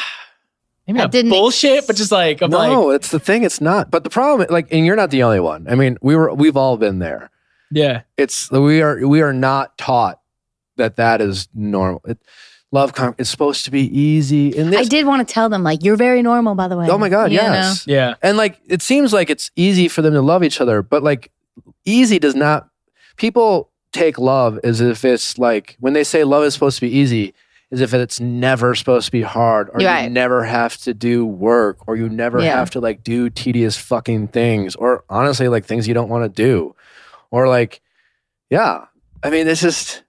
maybe not bullshit, ex- but just like I'm no, like no. It's the thing. It's not. But the problem, like, and you're not the only one. I mean, we were. We've all been there. Yeah. It's we are. We are not taught that that is normal. It, love is supposed to be easy. And I did want to tell them, like, you're very normal, by the way. Oh my god, you yes, know? yeah. And like, it seems like it's easy for them to love each other, but like, easy does not. People take love as if it's like, when they say love is supposed to be easy, as if it's never supposed to be hard, or right. you never have to do work, or you never yeah. have to like do tedious fucking things, or honestly like things you don't want to do, or like, yeah, I mean, it's just,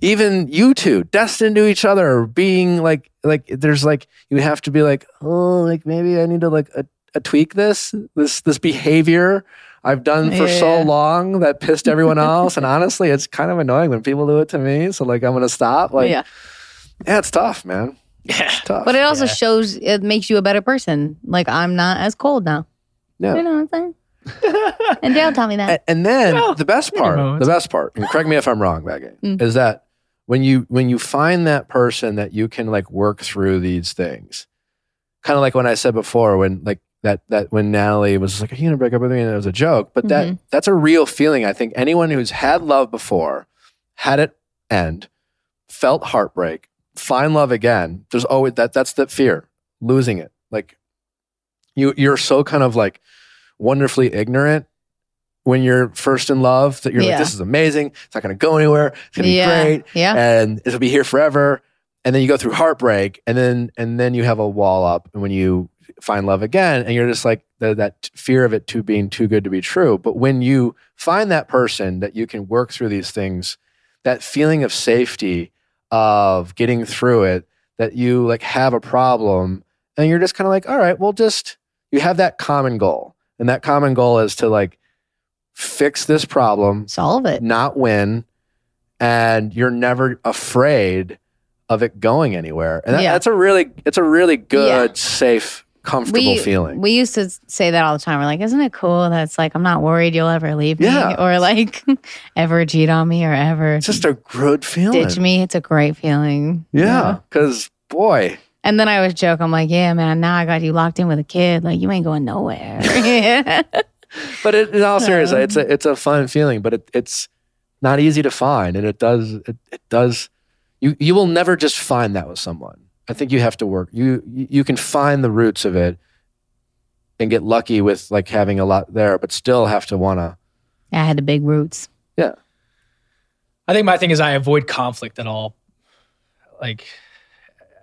even you two destined to each other being like, like there's like, you have to be like, oh, like maybe I need to like a, a tweak this, this, this behavior I've done for yeah. so long that pissed everyone else. And honestly, it's kind of annoying when people do it to me. So like, I'm going to stop. Like, yeah. yeah, it's tough, man. Yeah. It's tough. But it also yeah. shows, it makes you a better person. Like, I'm not as cold now. No. You know what I'm saying? And Daryl taught me that. And, and then well, the best part, you know, the best part, and correct me if I'm wrong, Meghan, mm. is that when you, when you find that person that you can like work through these things, kind of like when I said before, when like, That that when Natalie was like, are you gonna break up with me? And it was a joke. But that mm-hmm. that's a real feeling. I think anyone who's had love before, had it end, felt heartbreak, find love again, there's always that that's the fear, losing it. Like you you're so kind of like wonderfully ignorant when you're first in love that you're yeah. like, this is amazing, it's not gonna go anywhere, it's gonna yeah. be great, yeah. and it'll be here forever. And then you go through heartbreak, and then and then you have a wall up, and when you find love again, and you're just like the, that fear of it too being too good to be true. But when you find that person that you can work through these things, that feeling of safety, of getting through it, that you like have a problem, and you're just kind of like, all right, well, just you have that common goal, and that common goal is to like fix this problem, solve it, not win, and you're never afraid of it going anywhere. And that, yeah. that's a really, it's a really good, yeah. safe. comfortable we, feeling. We used to say that all the time. We're like, isn't it cool that it's like, I'm not worried you'll ever leave me yeah. or like ever cheat on me or ever. It's just a good feeling. Ditch me. It's a great feeling. Yeah. Because yeah. boy. And then I always joke. I'm like, yeah, man, now I got you locked in with a kid. Like you ain't going nowhere. But it, in all seriousness, it's a, it's a fun feeling, but it, it's not easy to find. And it does, it, it does, you, you will never just find that with someone. I think you have to work. You you can find the roots of it and get lucky with like having a lot there, but still have to want to. I had the big roots. Yeah. I think my thing is I avoid conflict at all. Like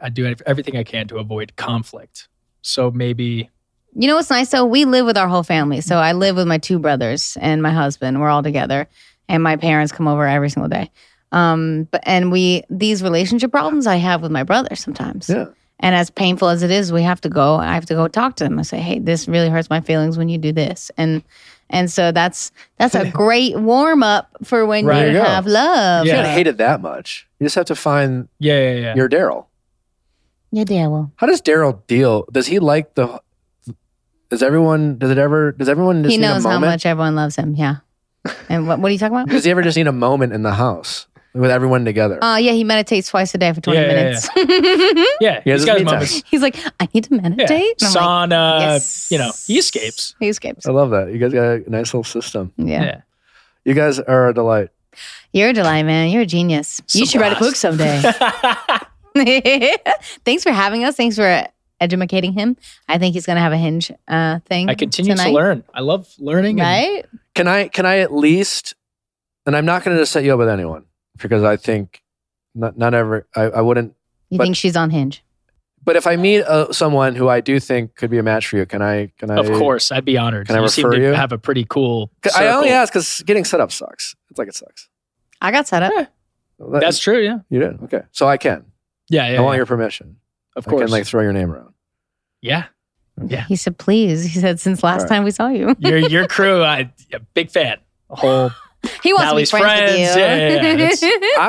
I do everything I can to avoid conflict. So maybe. You know what's nice though? We live with our whole family. So I live with my two brothers and my husband. We're all together. And my parents come over every single day. Um, but and we these relationship problems I have with my brother sometimes. Yeah. And as painful as it is, we have to go. I have to go talk to them. I say, hey, this really hurts my feelings when you do this. And and so that's that's a great warm up for when right, you, you have love. You yeah. can't hate it that much. You just have to find yeah, yeah, yeah. your Daryl. Yeah, Daryl. How does Daryl deal? Does he like the? Does everyone? Does it ever? Does everyone? Just he knows need a how much everyone loves him. Yeah. And what what are you talking about? Does he ever just need a moment in the house? With everyone together. Oh, uh, yeah. He meditates twice a day for twenty yeah, minutes. Yeah, yeah. yeah he he's got his moments. He's like, I need to meditate. Yeah. Sauna, like, yes. you know, he escapes. He escapes. I love that. You guys got a nice little system. Yeah. yeah. You guys are a delight. You're a delight, man. You're a genius. Surprise. You should write a book someday. Thanks for having us. Thanks for edumacating him. I think he's going to have a Hinge uh, thing I continue tonight. to learn. I love learning. Right? And- can I? Can I at least, and I'm not going to just set you up with anyone. Because I think not, not ever, I, I wouldn't. You but, think she's on Hinge? But if I meet uh, someone who I do think could be a match for you, can I? Can I? Of course, I'd be honored. Can I you refer seem to you? Have a pretty cool. I only ask because getting set up sucks. It's like it sucks. I got set up. Yeah. Well, that, That's true. Yeah, you did. Okay, so I can. Yeah, yeah. I want yeah. your permission. Of course, I can like throw your name around. Yeah, yeah. He said, "Please." He said, "Since last right. time we saw you, your your crew, I big fan. A whole." He wants Natalie's to be friends, friends with you. Yeah, yeah,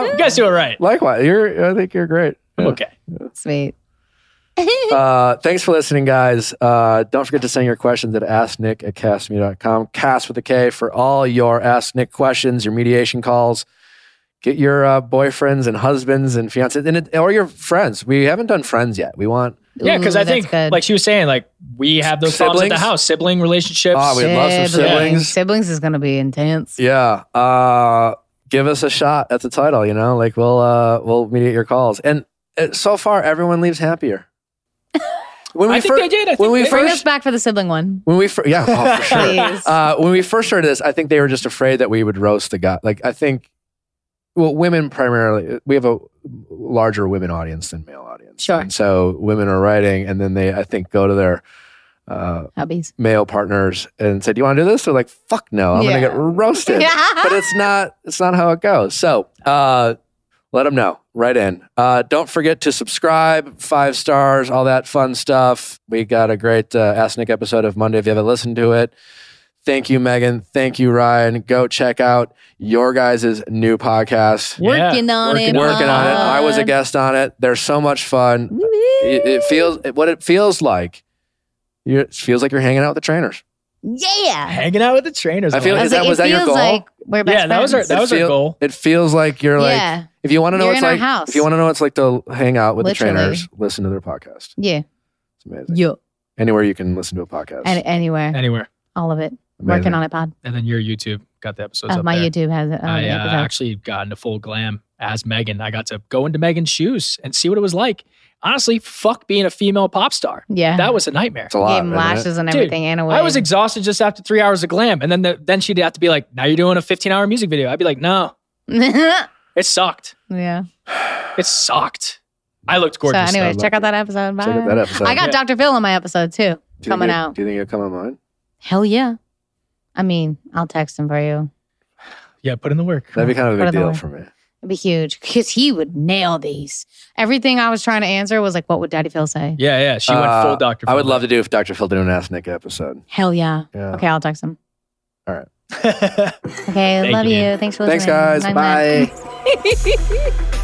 yeah. You guys do it right. Likewise, you're. I think you're great. Yeah. Okay, yeah. Sweet. uh, thanks for listening, guys. Uh, don't forget to send your questions at ask nick at cast me dot com. Cast with a K for all your Ask Nick questions, your mediation calls. Get your uh, boyfriends and husbands and fiancés, and it, or your friends. We haven't done friends yet. We want... Yeah, because I think, good. like she was saying, like we have those siblings? problems at the house. Sibling relationships. Oh, we'd love some siblings. Yeah. Siblings is going to be intense. Yeah. Uh, give us a shot at the title, you know? Like we'll uh, we'll mediate your calls. And uh, so far, everyone leaves happier. When we I think fir- they did. I think when we bring first, us back for the sibling one. When we fir- yeah, oh, for sure. uh, when we first started this, I think they were just afraid that we would roast the guy. Like I think... Well, women primarily, we have a larger women audience than male audience. Sure. And so women are writing and then they, I think, go to their uh, hobbies, male partners and say, do you want to do this? They're like, fuck no, I'm yeah. going to get roasted. yeah. But it's not, it's not how it goes. So uh, let them know. Write in. Uh, don't forget to subscribe, five stars, all that fun stuff. We got a great uh, Ask Nick episode of Monday if you haven't listened to it. Thank you, Meghan. Thank you, Ryan. Go check out your guys' new podcast. Yeah. Working on working it. Working on it. I was a guest on it. They're so much fun. It, it feels what it feels like. It feels like you're hanging out with the trainers. Yeah, hanging out with the trainers. I feel like, I was, is like that, was that your goal? Like we're best yeah, that was our that it was feel, our goal. It feels like you're like yeah. if you want to know you're it's like house. If you want to know it's like to hang out with Literally. the trainers, listen to their podcast. Yeah, it's amazing. Yo. Anywhere you can listen to a podcast. Any, anywhere, anywhere, all of it. Amazing. Working on it, pod. And then your YouTube got the episodes oh, up my there. YouTube has it. I uh, actually got into full glam as Meghan. I got to go into Meghan's shoes and see what it was like. Honestly, fuck being a female pop star. Yeah. That was a nightmare. It's a lot. Gave lashes and everything. Dude, and away. I was exhausted just after three hours of glam. And then the, then she'd have to be like, now you're doing a fifteen-hour music video. I'd be like, no. It sucked. Yeah. It sucked. I looked gorgeous. So anyway, check out that episode. Bye. Check out that episode. I got yeah. Doctor Phil on my episode too. Do coming you, out. Do you think you'll come on mine? Hell yeah. I mean, I'll text him for you. Yeah, put in the work. That'd be kind of a big deal for me. It'd be huge because he would nail these. Everything I was trying to answer was like, what would Daddy Phil say? Yeah, yeah. She uh, went full Doctor Phil. I would love to do if Doctor Phil did an Ask Nick episode. Hell yeah. yeah. Okay, I'll text him. All right. Okay, love you. you. Thanks for listening. Thanks, guys. Bye. Bye.